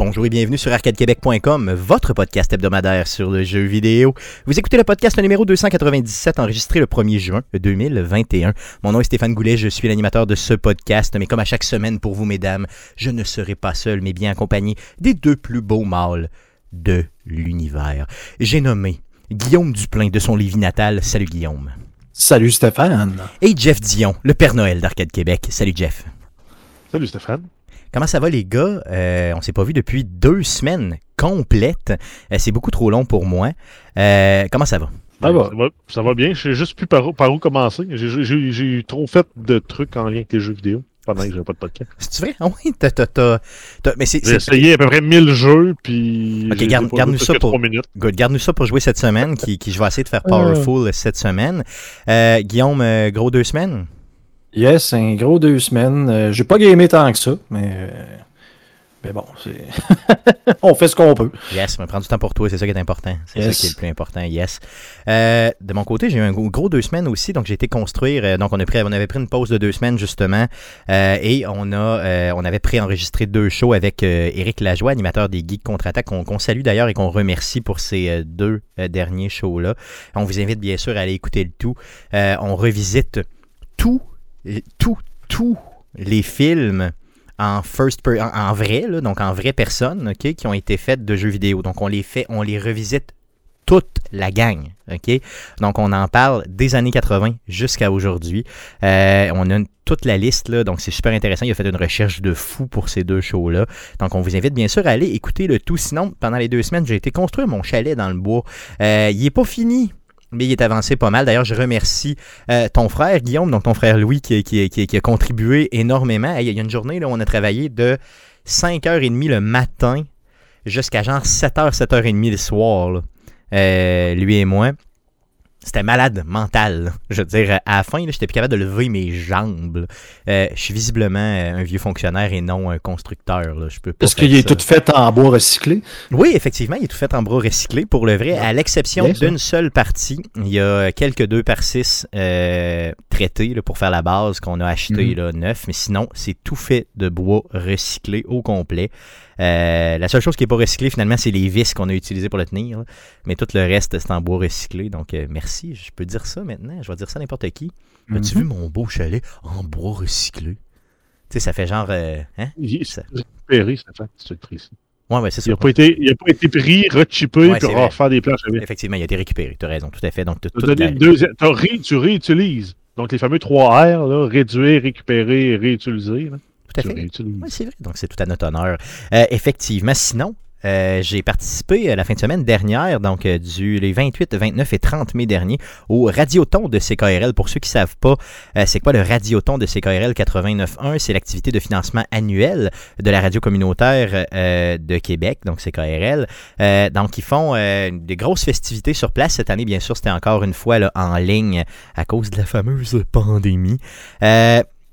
Bonjour et bienvenue sur ArcadeQuébec.com, votre podcast hebdomadaire sur le jeu vidéo. Vous écoutez le podcast numéro 297, enregistré le 1er juin 2021. Mon nom est Stéphane Goulet, je suis l'animateur de ce podcast, mais comme à chaque semaine pour vous, mesdames, je ne serai pas seul, mais bien accompagné des deux plus beaux mâles de l'univers. J'ai nommé Guillaume Duplain de son Lévis natal. Salut Guillaume. Salut Stéphane. Et Jeff Dion, le Père Noël d'Arcade Québec. Salut Jeff. Salut Stéphane. Comment ça va les gars? On s'est pas vu depuis 2 semaines complètes. C'est beaucoup trop long pour moi. Comment ça va? Ça va bien. Je sais juste plus par où commencer. J'ai eu trop fait de trucs en lien avec les jeux vidéo pendant que j'avais pas de podcast. C'est vrai? Ah oui, mais j'ai essayé à peu près 1000 jeux, puis... Ok, garde-nous ça pour jouer cette semaine, qui je vais essayer de faire Powerful cette semaine. Guillaume, gros 2 semaines? Yes, un gros 2 semaines. J'ai pas gamé tant que ça, mais bon, c'est on fait ce qu'on peut. Yes, mais prends du temps pour toi, c'est ça qui est important. C'est ça qui est le plus important, yes. De mon côté, j'ai eu un gros 2 semaines aussi, donc j'ai été construire. Donc on avait pris une pause de 2 semaines justement, et on avait préenregistré 2 shows avec Éric Lajoie, animateur des Geeks Contre-Attaque, qu'on salue d'ailleurs et qu'on remercie pour ces 2 derniers shows-là. On vous invite bien sûr à aller écouter le tout. On revisite tous les films en vrai, là, donc en vraie personne, okay, qui ont été faits de jeux vidéo. Donc on les revisite toute la gang. Okay? Donc on en parle des années 80 jusqu'à aujourd'hui. On a toute la liste, là, donc c'est super intéressant. Il a fait une recherche de fou pour ces 2 shows-là. Donc on vous invite bien sûr à aller écouter le tout. Sinon, pendant les 2 semaines, j'ai été construire mon chalet dans le bois. Il n'est pas fini, mais il est avancé pas mal. D'ailleurs, je remercie ton frère, Guillaume, donc ton frère Louis, qui a contribué énormément. Il y a une journée, là, on a travaillé de 5h30 le matin jusqu'à genre 7h, 7h30 le soir, là. Lui et moi. C'était malade mental, là. Je veux dire, à la fin, là, j'étais plus capable de lever mes jambes. Je suis visiblement un vieux fonctionnaire et non un constructeur, là. Je peux pas. Est-ce qu'il est tout fait en bois recyclé? Oui, effectivement, il est tout fait en bois recyclé pour le vrai, à l'exception d'une seule partie. Il y a quelques 2x6 traités là, pour faire la base qu'on a acheté là, neuf, mais sinon, c'est tout fait de bois recyclé au complet. La seule chose qui n'est pas recyclée, finalement, c'est les vis qu'on a utilisées pour le tenir, là. Mais tout le reste, c'est en bois recyclé. Donc, merci. Je peux dire ça maintenant. Je vais dire ça à n'importe qui. As-tu vu mon beau chalet en bois recyclé? Tu sais, ça fait genre... hein? Ça récupéré, ça fait ce truc-ci. Ouais, ouais, c'est ça. Il n'a pas été pris, rechippé, puis on va refaire des planches avec. Effectivement, il a été récupéré. Tu as raison, tout à fait. Donc, tu réutilises. Donc, les fameux 3 R, là, réduire, récupérer, réutiliser, là. Tout à fait. Oui, c'est vrai. Donc, c'est tout à notre honneur. Effectivement, sinon, j'ai participé la fin de semaine dernière, donc les 28, 29 et 30 mai dernier, au Radioton de CKRL. Pour ceux qui ne savent pas, c'est quoi le Radioton de CKRL 89.1? C'est l'activité de financement annuelle de la radio communautaire de Québec, donc CKRL. Donc, ils font des grosses festivités sur place. Cette année, bien sûr, c'était encore une fois là, en ligne à cause de la fameuse pandémie.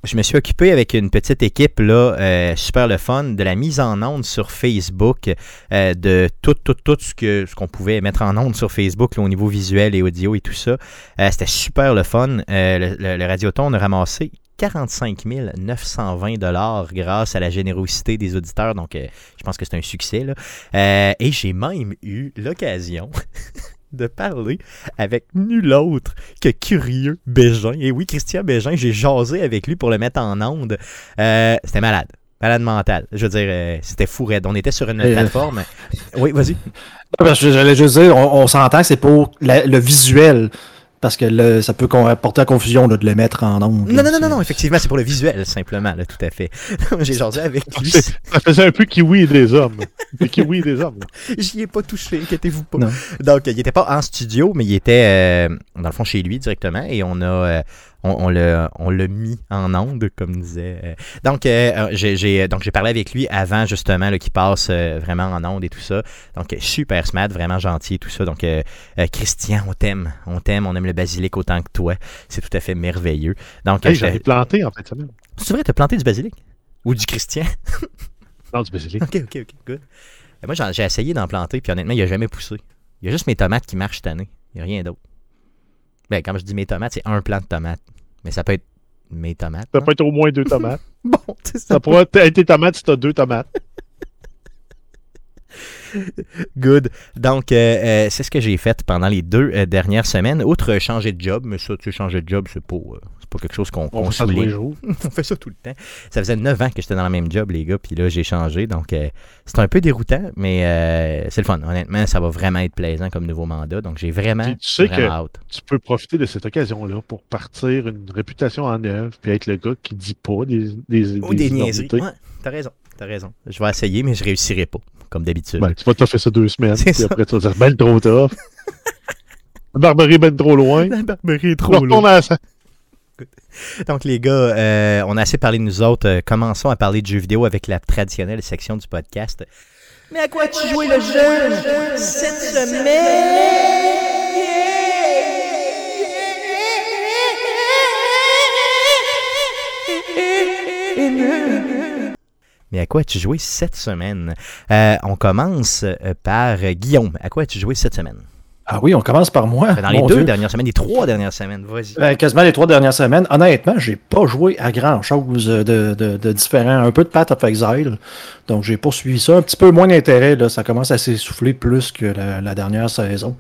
Je me suis occupé avec une petite équipe, là, super le fun, de la mise en onde sur Facebook, de tout ce qu'on pouvait mettre en onde sur Facebook là, au niveau visuel et audio et tout ça. C'était super le fun. Le Radioton, on a ramassé 45 920 $ grâce à la générosité des auditeurs. Donc, je pense que c'est un succès, là. Et j'ai même eu l'occasion... de parler avec nul autre que Curieux Bégin. Et oui, Christian Bégin, j'ai jasé avec lui pour le mettre en onde. C'était malade. Malade mental. Je veux dire, c'était fou raide. On était sur une plateforme. Oui, vas-y. J'allais juste dire, on s'entend que c'est pour le visuel. Parce que là, ça peut porter à confusion là, de le mettre en ondes. Non, effectivement, c'est pour le visuel, simplement, là, tout à fait. J'ai jasé avec lui. Ça faisait un peu kiwi des hommes. Le kiwi des hommes. J'y ai pas touché, inquiétez-vous pas. Non. Donc, il n'était pas en studio, mais il était, dans le fond, chez lui directement. Et on l'a mis en onde, comme disait. Donc, j'ai parlé avec lui avant, justement, là, qu'il passe vraiment en onde et tout ça. Donc, super smart, vraiment gentil et tout ça. Donc, Christian, on t'aime, on aime le basilic autant que toi. C'est tout à fait merveilleux. Donc, j'en ai planté, en fait, ça même. C'est vrai, t'as planté du basilic? Ou du Christian? Non, du basilic. OK, good. Moi, j'ai essayé d'en planter, puis honnêtement, il n'a jamais poussé. Il y a juste mes tomates qui marchent cette année. Il n'y a rien d'autre. Ben, quand je dis mes tomates, c'est un plant de tomates. Mais ça peut être mes tomates. Ça peut être au moins 2 tomates. Bon, c'est ça. Ça pourrait être tes tomates si tu as 2 tomates. Good. Donc, c'est ce que j'ai fait pendant les deux dernières semaines. Outre changer de job, mais ça, tu sais, changer de job, c'est pas quelque chose qu'on fait tous les jours. On fait ça tout le temps. Ça faisait 9 ans que j'étais dans le même job, les gars, puis là, j'ai changé. Donc, c'est un peu déroutant, mais c'est le fun. Honnêtement, ça va vraiment être plaisant comme nouveau mandat. Donc, j'ai vraiment hâte. Tu sais que tu peux profiter de cette occasion-là pour partir une réputation en œuvre, puis être le gars qui dit pas des niaiseries. Ouais, t'as raison. Je vais essayer, mais je réussirai pas, comme d'habitude. Ben, tu vas te faire ça 2 semaines, c'est puis ça. Après, tu vas dire « Ben, trop tough. La barberie est ben trop loin. La barberie est trop loin. » Donc, les gars, on a assez parlé de nous autres. Commençons à parler de jeux vidéo avec la traditionnelle section du podcast. « Mais à quoi tu jouais le jeune cette semaine? » Mais à quoi as-tu joué cette semaine? On commence par Guillaume. À quoi as-tu joué cette semaine? Ah oui, on commence par moi. Dans les 2 dernières semaines, les 3 dernières semaines, vas-y. Quasiment les 3 dernières semaines. Honnêtement, j'ai pas joué à grand-chose de différent. Un peu de Path of Exile. Donc, j'ai poursuivi ça. Un petit peu moins d'intérêt. Là. Ça commence à s'essouffler plus que la dernière saison.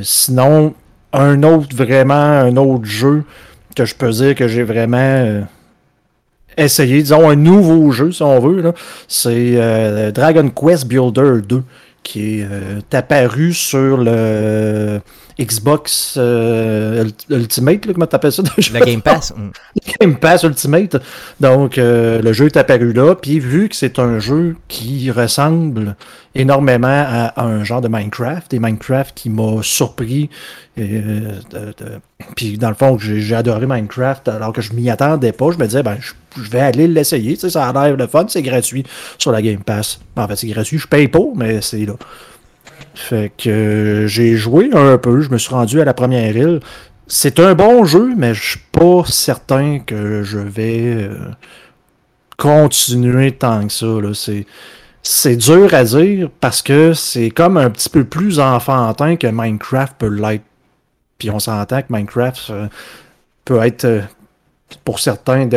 Sinon, un autre jeu que je peux dire que j'ai vraiment... essayer, disons, un nouveau jeu, si on veut, là. C'est Dragon Quest Builder 2, qui est apparu sur le Xbox Ultimate, là, comment t'appelles ça? Le Game Pass. Le Game Pass Ultimate. Donc, le jeu est apparu là, puis vu que c'est un jeu qui ressemble énormément à un genre de Minecraft, et Minecraft qui m'a surpris, puis dans le fond, j'ai adoré Minecraft alors que je m'y attendais pas, je me disais, ben, je vais aller l'essayer, tu sais, ça a l'air le fun, c'est gratuit sur la Game Pass. En fait, c'est gratuit, je paye pas, mais c'est là. Fait que j'ai joué un peu, je me suis rendu à la première île. C'est un bon jeu, mais je suis pas certain que je vais continuer tant que ça, là. C'est dur à dire parce que c'est comme un petit peu plus enfantin que Minecraft peut l'être. Puis on s'entend que Minecraft peut être, pour certains,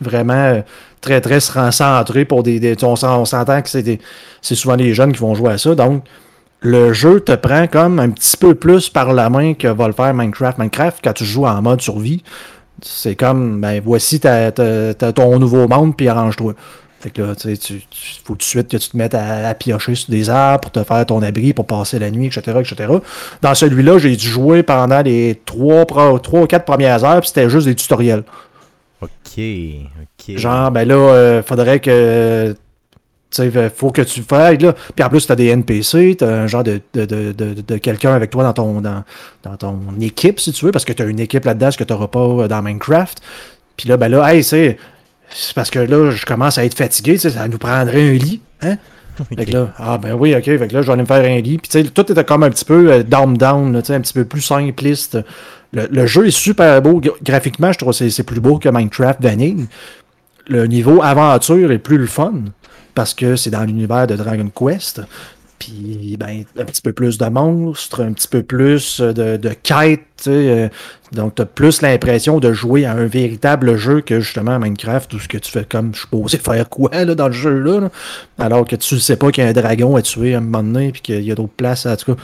vraiment très, très centré pour des on s'entend que c'est souvent les jeunes qui vont jouer à ça. Donc, le jeu te prend comme un petit peu plus par la main que va le faire Minecraft. Minecraft, quand tu joues en mode survie, c'est comme, ben, voici ton nouveau monde, puis arrange-toi. Fait que là, tu faut tout de suite que tu te mettes à piocher sur des arbres pour te faire ton abri, pour passer la nuit, etc., etc. Dans celui-là, j'ai dû jouer pendant les 3 ou 4 premières heures, puis c'était juste des tutoriels. OK. Genre, ben là, faudrait que... Tu sais, faut que tu fasses, là. Puis en plus, t'as des NPC, t'as un genre de quelqu'un avec toi dans ton équipe, si tu veux, parce que t'as une équipe là-dedans, ce que t'auras pas dans Minecraft. Puis là, ben là, hey, c'est parce que là, je commence à être fatigué, tu sais, ça nous prendrait un lit, hein? Okay. Fait que là, ah ben oui, OK, fait que là, je vais aller me faire un lit. Puis tu sais, tout était comme un petit peu down, là, tu sais, un petit peu plus simpliste. Le jeu est super beau. Graphiquement, je trouve que c'est plus beau que Minecraft Vanille. Le niveau aventure est plus le fun, parce que c'est dans l'univers de Dragon Quest. Puis, ben, un petit peu plus de monstres, un petit peu plus de quêtes, tu sais. Donc, t'as plus l'impression de jouer à un véritable jeu que, justement, Minecraft, tout ce que tu fais comme, je suis posé faire quoi, là, dans le jeu, là. Alors que tu ne sais pas qu'il y a un dragon à tuer à un moment donné, puis qu'il y a d'autres places, en tout cas.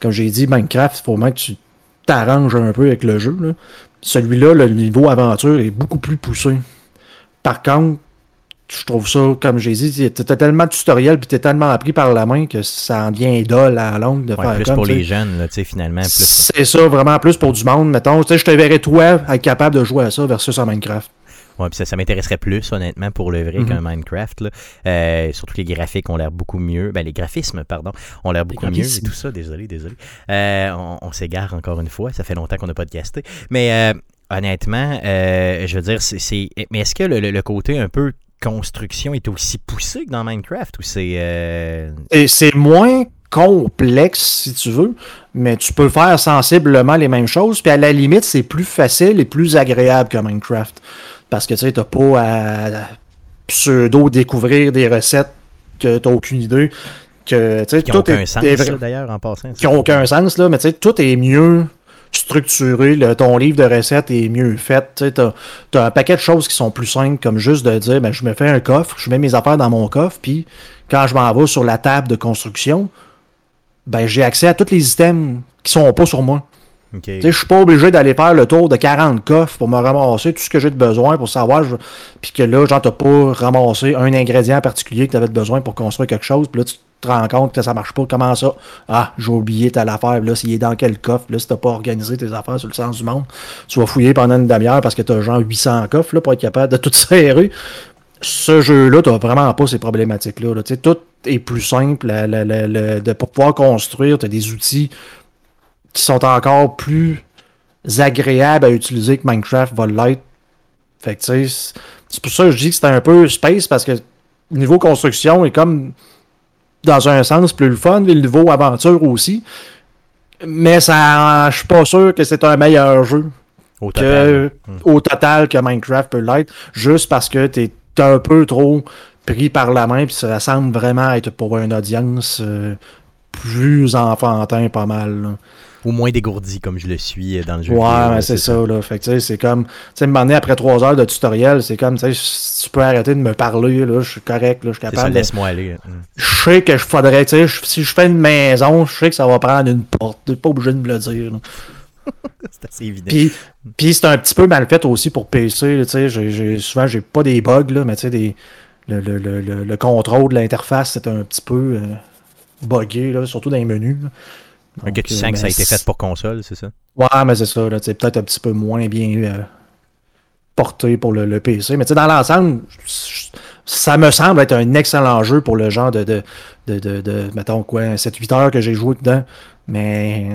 Comme j'ai dit, Minecraft, il faut même que tu t'arranges un peu avec le jeu, là. Celui-là, le niveau aventure est beaucoup plus poussé. Par contre, je trouve ça, comme j'ai dit, t'as tellement de tutoriels puis t'es tellement appris par la main que ça en devient idole à la longue de faire plus comme, pour t'sais, les jeunes, là, t'sais, finalement. Plus c'est ça, vraiment plus pour du monde, mettons. T'sais, je te verrais, toi, être capable de jouer à ça versus en Minecraft. Ouais, puis ça m'intéresserait plus, honnêtement, pour le vrai qu'un Minecraft, là. Surtout les graphiques ont l'air beaucoup mieux. Ben, les graphismes, pardon, ont l'air beaucoup mieux. Et tout ça, désolé. On s'égare encore une fois. Ça fait longtemps qu'on n'a pas de casté. Mais honnêtement, je veux dire, mais est-ce que le côté un peu construction est aussi poussé que dans Minecraft ou c'est... Et c'est moins complexe, si tu veux, mais tu peux faire sensiblement les mêmes choses, puis à la limite, c'est plus facile et plus agréable que Minecraft. Parce que, tu sais, t'as pas à pseudo-découvrir des recettes que t'as aucune idée, que, tu sais, tout est... Qui n'ont aucun sens, là, d'ailleurs, en passant. Qui n'ont aucun sens, là, mais tu sais, tout est mieux... structuré, ton livre de recettes est mieux fait. T'as un paquet de choses qui sont plus simples, comme juste de dire, ben, je me fais un coffre, je mets mes affaires dans mon coffre, puis quand je m'en vais sur la table de construction, ben, j'ai accès à tous les items qui sont pas sur moi. Okay. Je suis pas obligé d'aller faire le tour de 40 coffres pour me ramasser tout ce que j'ai de besoin pour savoir. Puis que là, genre, t'as pas ramassé un ingrédient particulier que t'avais de besoin pour construire quelque chose. Puis là, tu te rends compte que ça marche pas. Comment ça? Ah, j'ai oublié telle affaire. Là, s'il est dans quel coffre? Là, si t'as pas organisé tes affaires sur le sens du monde, tu vas fouiller pendant une demi-heure parce que t'as genre 800 coffres là, pour être capable de tout serrer. Ce jeu-là, t'as vraiment pas ces problématiques-là. Là. Tout est plus simple de pouvoir construire. T'as des outils qui sont encore plus agréables à utiliser que Minecraft va l'être. Fait que tu sais, c'est pour ça que je dis que c'était un peu space, parce que le niveau construction est comme, dans un sens, plus le fun, et le niveau aventure aussi. Mais ça, je suis pas sûr que c'est un meilleur jeu au total que Minecraft peut l'être, juste parce que t'es un peu trop pris par la main, puis ça semble vraiment être pour une audience plus enfantin, pas mal, là. Ou moins dégourdi, comme je le suis dans le jeu. Ouais, mais c'est ça, là. Fait que, tu sais, c'est comme, tu sais, me demander après 3 heures de tutoriel, c'est comme, tu sais, si tu peux arrêter de me parler, là, je suis correct, là, je suis capable. C'est ça, laisse-moi aller. Je sais que je faudrait, tu sais, si je fais une maison, je sais que ça va prendre une porte. T'es pas obligé de me le dire, là. C'est assez évident. Puis c'est un petit peu mal fait aussi pour PC, tu sais. Souvent, j'ai pas des bugs, là, mais tu sais, le contrôle de l'interface, c'est un petit peu buggé, là, surtout dans les menus. Donc, tu sens que ça a été fait pour console, c'est ça? Ouais, mais c'est ça. C'est peut-être un petit peu moins bien porté pour le PC. Mais dans l'ensemble, ça me semble être un excellent jeu pour le genre de mettons quoi, 7-8 heures que j'ai joué dedans. Mais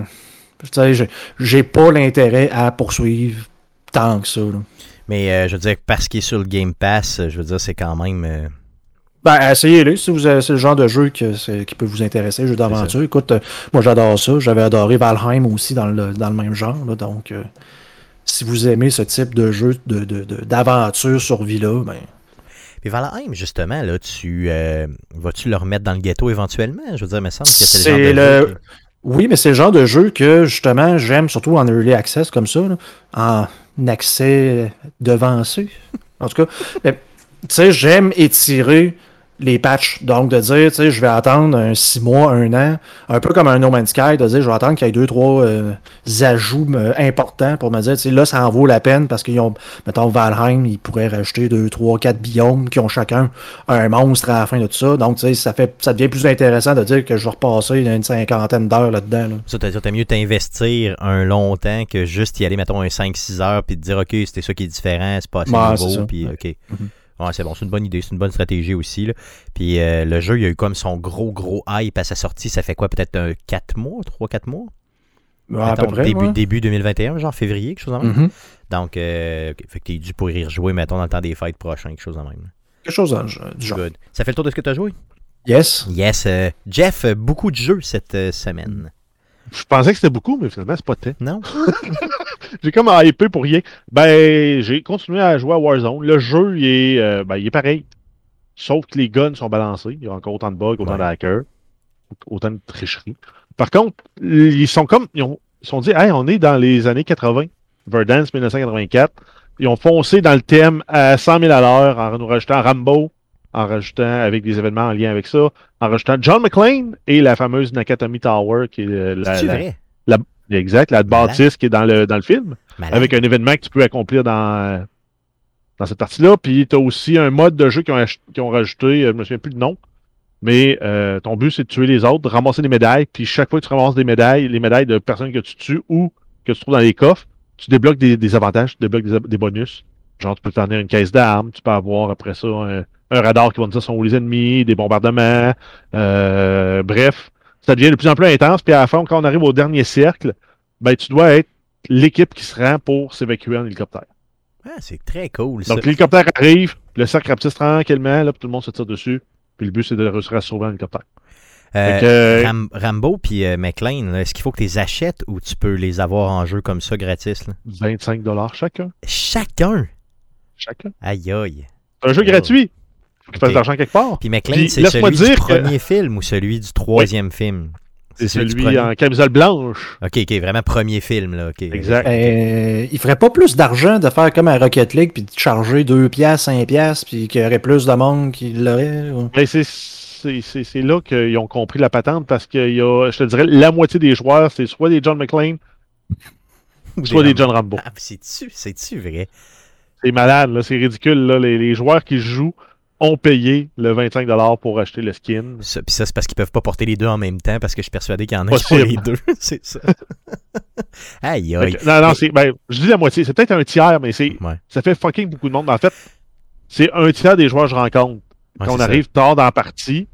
j'ai pas l'intérêt à poursuivre tant que ça. Là. Mais je veux dire, parce qu'il est sur le Game Pass, je veux dire, c'est quand même... Ben, essayez-le si c'est le genre de jeu qui peut vous intéresser, jeu d'aventure. Écoute, moi j'adore ça. J'avais adoré Valheim aussi dans le même genre. Là, donc, si vous aimez ce type de jeu d'aventure survie-là, ben. Mais Valheim, justement, là, vas-tu le remettre dans le ghetto éventuellement? Je veux dire, il me semble que c'est le genre de jeu. Oui, mais c'est le genre de jeu que justement j'aime, surtout en early access comme ça, là, en accès devancé. En tout cas, tu sais, j'aime étirer les patchs, donc de dire, tu sais, je vais attendre 6 mois, 1 an, un peu comme un No Man's Sky, de dire, je vais attendre qu'il y ait 2-3 ajouts importants pour me dire, tu sais, là, ça en vaut la peine parce qu'ils ont, mettons, Valheim, ils pourraient rajouter 2, 3, 4 biomes qui ont chacun un monstre à la fin de tout ça, donc tu sais, ça devient plus intéressant de dire que je vais repasser une 50aine d'heures là-dedans. Là. Ça, t'as mieux t'investir un long temps que juste y aller, mettons, un 5-6 heures, puis te dire, ok, c'était ça qui est différent, c'est pas assez nouveau, puis ok. Mm-hmm. Ouais, c'est bon, c'est une bonne idée, c'est une bonne stratégie aussi. Là. Puis le jeu, il a eu comme son gros hype à sa sortie. Ça fait quoi, peut-être 3-4 mois? Ouais, à peu près, début 2021, genre février, quelque chose en même. Mm-hmm. Donc, fait que t'es dû pour y rejouer, mettons, dans le temps des fêtes prochains, quelque chose en même. Quelque chose en genre. Good. Ça fait le tour de ce que t'as joué? Yes. Jeff, beaucoup de jeux cette semaine. Je pensais que c'était beaucoup, mais finalement, c'est pas tant. Non. J'ai comme hypé pour rien. Ben, j'ai continué à jouer à Warzone. Le jeu, il est pareil. Sauf que les guns sont balancés. Il y a encore autant de bugs, autant de hackers, autant de tricheries. Par contre, ils sont dit, hey, on est dans les années 80. Verdance 1984. Ils ont foncé dans le thème à 100 000 à l'heure en nous rajoutant Rambo, en rajoutant avec des événements en lien avec ça, en rajoutant John McClane et la fameuse Nakatomi Tower qui est la bâtisse qui est dans le film, avec un événement que tu peux accomplir dans cette partie-là. Puis t'as aussi un mode de jeu qu'ils ont rajouté, je me souviens plus du nom, mais ton but c'est de tuer les autres, de ramasser des médailles, puis chaque fois que tu ramasses des médailles, les médailles de personnes que tu tues ou que tu trouves dans les coffres, tu débloques des avantages, tu débloques des bonus. Genre, tu peux t'emmener une caisse d'armes, tu peux avoir après ça un radar qui va nous dire sont où les ennemis, des bombardements, bref. Ça devient de plus en plus intense, puis à la fin, quand on arrive au dernier cercle, ben tu dois être l'équipe qui se rend pour s'évacuer en hélicoptère. Ah, c'est très cool, ça. Donc l'hélicoptère arrive, le cercle rapetisse tranquillement, là, puis tout le monde se tire dessus, puis le but, c'est de réussir à sauver en hélicoptère. Rambo puis McLean, là, est-ce qu'il faut que tu les achètes ou tu peux les avoir en jeu comme ça, gratis? Là? 25$ chacun. Chacun? Aïe aïe. C'est un jeu gratuit. Faut qu'il fasse de l'argent quelque part. Puis McClane, c'est celui du premier film ou celui du troisième film? C'est celui en camisole blanche. OK, vraiment premier film, là. Okay. Exact. Il ferait pas plus d'argent de faire comme à Rocket League, puis de charger 2$, 5$, puis qu'il y aurait plus de monde qui l'aurait? Ou... Mais c'est là qu'ils ont compris la patente, parce que je te dirais, la moitié des joueurs, c'est soit des John McClane, soit des John Rambo. Ah, c'est-tu vrai? C'est malade, là, c'est ridicule. Là, les joueurs qui jouent ont payé le 25$ pour acheter le skin. Puis ça, c'est parce qu'ils peuvent pas porter les deux en même temps, parce que je suis persuadé qu'il y en a qui ont les deux. C'est ça. Aïe, aïe. Donc, non, je dis la moitié. C'est peut-être un tiers, mais ça fait fucking beaucoup de monde. En fait, c'est un tiers des joueurs que je rencontre. Quand on arrive tard dans la partie,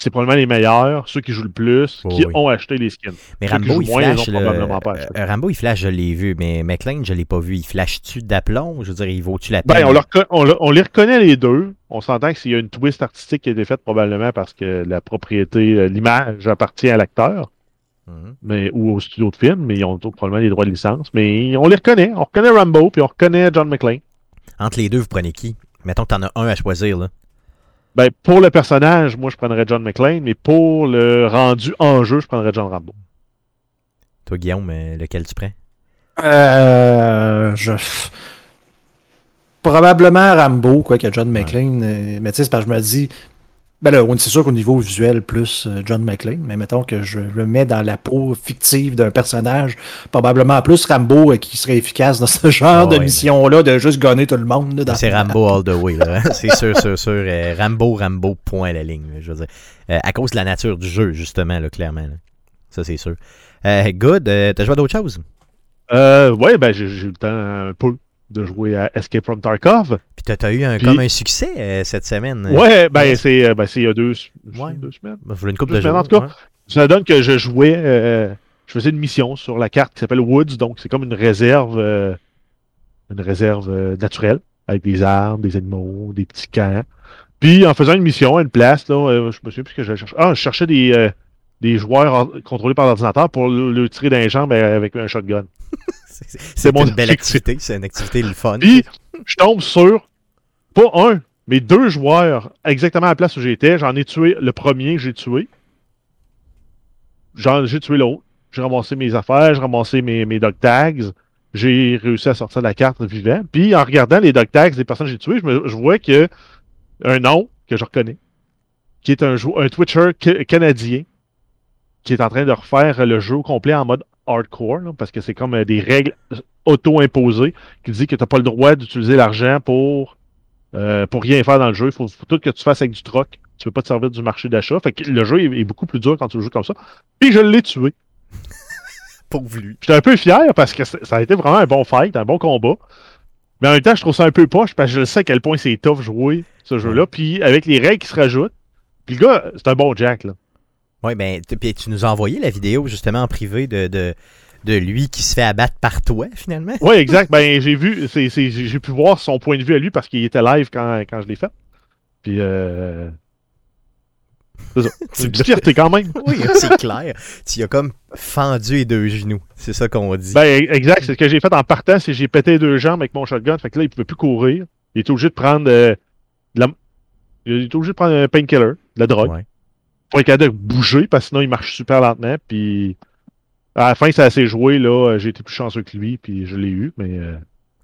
c'est probablement les meilleurs, ceux qui jouent le plus, qui ont acheté les skins. Mais Rambo, il flash, je l'ai vu, mais McClane, je l'ai pas vu. Il flash-tu d'aplomb? Je veux dire, il vaut-tu la peine? On les reconnaît les deux. On s'entend que s'il y a une twist artistique qui a été faite, probablement parce que la propriété, l'image appartient à l'acteur, mais, ou au studio de film, mais ils ont probablement les droits de licence. Mais on les reconnaît. On reconnaît Rambo, puis on reconnaît John McClane. Entre les deux, vous prenez qui? Mettons que t'en as un à choisir, là. Ben, pour le personnage, moi, je prendrais John McClane, mais pour le rendu en jeu, je prendrais John Rambo. Toi, Guillaume, lequel tu prends? Probablement Rambo, quoi, que John McClane. Ouais. Mais tu sais, c'est parce que je me dis... Ben là, c'est sûr qu'au niveau visuel, plus John McClane, mais mettons que je le mets dans la peau fictive d'un personnage, probablement plus Rambo qui serait efficace dans ce genre de mission-là, de juste gonner tout le monde. Là, c'est Rambo all the way, là. C'est sûr. Rambo, point à la ligne, je veux dire. À cause de la nature du jeu, justement, là, clairement. Là. Ça, c'est sûr. Good, t'as joué à d'autres choses? J'ai eu le temps un peu de jouer à Escape from Tarkov. Puis t'as eu comme un succès cette semaine. C'est il y a deux semaines. Il faut une couple de jours. En tout cas, ça donne que je faisais une mission sur la carte qui s'appelle Woods, donc c'est comme une réserve naturelle, avec des arbres, des animaux, des petits camps. Puis en faisant une mission à une place, là, je me souviens plus que je cherchais. Je cherchais des joueurs contrôlés par l'ordinateur pour le tirer dans les jambes avec un shotgun. C'est une belle activité, c'est une activité le fun. Puis, je tombe sur, pas un, mais deux joueurs exactement à la place où j'étais. J'en ai tué le premier que j'ai tué. J'ai tué l'autre. J'ai ramassé mes affaires, j'ai ramassé mes dog tags. J'ai réussi à sortir de la carte vivant. Puis, en regardant les dog tags des personnes que j'ai tuées, je vois que un nom que je reconnais, qui est un Twitcher canadien, qui est en train de refaire le jeu au complet en mode hardcore, là, parce que c'est comme des règles auto-imposées qui disent que tu n'as pas le droit d'utiliser l'argent pour rien faire dans le jeu. Il faut tout que tu fasses avec du troc. Tu ne peux pas te servir du marché d'achat. Fait que le jeu est beaucoup plus dur quand tu le joues comme ça. Puis je l'ai tué. Pauvre lui. J'étais un peu fier parce que ça a été vraiment un bon fight, un bon combat. Mais en même temps, je trouve ça un peu poche parce que je sais à quel point c'est tough jouer ce jeu-là. Puis avec les règles qui se rajoutent. Puis le gars, c'est un bon Jack, là. Oui, bien, tu nous as envoyé la vidéo, justement, en privé de lui qui se fait abattre par toi, finalement. Oui, exact. Ben, j'ai pu voir son point de vue à lui parce qu'il était live quand je l'ai fait. Puis, c'est ça. C'est une fierté quand même. Oui, c'est clair. Tu as comme fendu les deux genoux. C'est ça qu'on dit. Ben, exact. C'est ce que j'ai fait en partant, c'est que j'ai pété les deux jambes avec mon shotgun. Fait que là, il ne pouvait plus courir. Il était obligé de prendre il était obligé de prendre un painkiller, de la drogue. Ouais. Pour être capable de bouger, parce que sinon il marche super lentement. Puis à la fin, ça s'est joué. Là, j'ai été plus chanceux que lui, puis je l'ai eu. Mais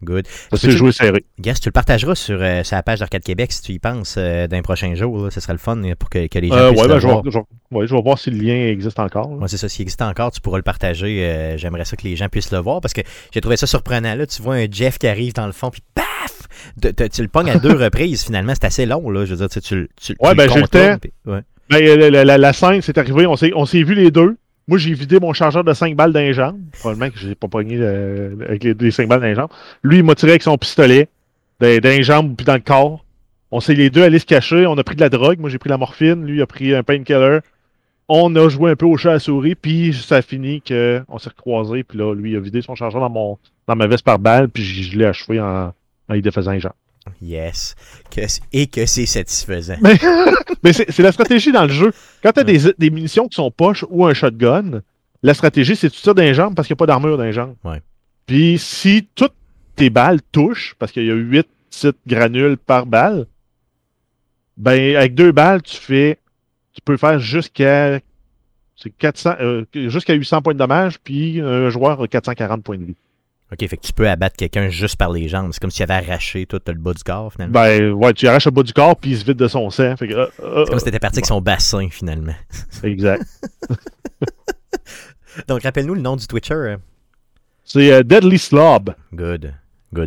good. Ça s'est joué serré. Guess, tu le partageras sur la page d'Arcade Québec si tu y penses d'un prochain jour. Là, ce serait le fun pour que les gens puissent le voir. Je vais voir si le lien existe encore. Ouais, c'est ça. S'il existe encore, tu pourras le partager. J'aimerais ça que les gens puissent le voir parce que j'ai trouvé ça surprenant. Là, tu vois un Jeff qui arrive dans le fond, puis paf! Tu le pognes à deux reprises finalement. C'est assez long. Là, je veux dire, j'ai le temps. Puis, ouais. Ben, la scène, c'est arrivé, on s'est vu les deux. Moi, j'ai vidé mon chargeur de 5 balles dans les jambes. Probablement que je n'ai pas pogné avec les 5 balles dans les jambes. Lui, il m'a tiré avec son pistolet, dans les jambes puis dans le corps. On s'est les deux allés se cacher. On a pris de la drogue. Moi, j'ai pris la morphine. Lui, il a pris un painkiller. On a joué un peu au chat à souris. Puis, ça a fini qu'on s'est recroisés. Puis là, lui, il a vidé son chargeur dans ma veste par balle. Puis, je l'ai achevé en y défaisant les jambes. Yes. Et que c'est satisfaisant. Mais c'est la stratégie dans le jeu. Quand tu as des munitions qui sont poches ou un shotgun, la stratégie, c'est que tu tires dans les jambes parce qu'il n'y a pas d'armure dans les jambes. Ouais. Puis si toutes tes balles touchent, parce qu'il y a 8 petites granules par balle, ben avec 2 balles, tu peux faire jusqu'à C'est 400, jusqu'à 800 points de dommage, puis un joueur 440 points de vie. OK, fait que tu peux abattre quelqu'un juste par les jambes. C'est comme si tu avais arraché tout le bas du corps, finalement. Ben, ouais, tu arraches le bas du corps, puis il se vide de son sang. Fait que, c'est comme si tu étais parti avec son bassin, finalement. Exact. Donc, rappelle-nous le nom du Twitcher. C'est Deadly Slob. Good,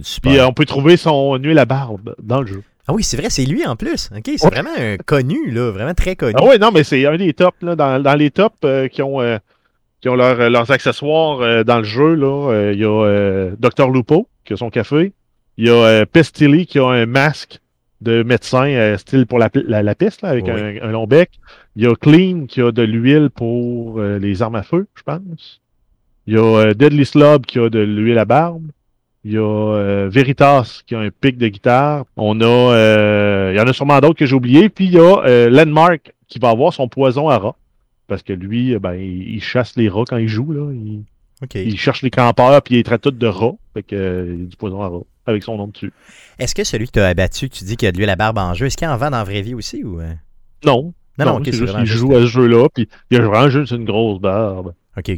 super. Puis on peut trouver son huile à barbe dans le jeu. Ah oui, c'est vrai, c'est lui en plus. OK, c'est vraiment connu, là, vraiment très connu. Ah oui, non, mais c'est un des tops, là, dans les tops qui ont leurs accessoires dans le jeu, là. Il y a Dr. Lupo, qui a son café. Il y a Pestilly, qui a un masque de médecin, style pour la piste, là, avec un long bec. Il y a Clean, qui a de l'huile pour les armes à feu, je pense. Il y a Deadly Slob, qui a de l'huile à barbe. Il y a Veritas qui a un pic de guitare. On a, il y en a sûrement d'autres que j'ai oubliés. Puis il y a Landmark qui va avoir son poison à rats. Parce que lui, ben, il chasse les rats quand il joue. Là. Il cherche les campeurs puis il les traite tous de rats. Fait que, il y a du poison à rats avec son nom dessus. Est-ce que celui que tu as abattu, tu dis qu'il y a de l'huile à barbe en jeu, est-ce qu'il en vend dans la vraie vie aussi ou... Non, okay, c'est juste qu'il joue à ce jeu-là. Puis il y a vraiment juste une grosse barbe. OK.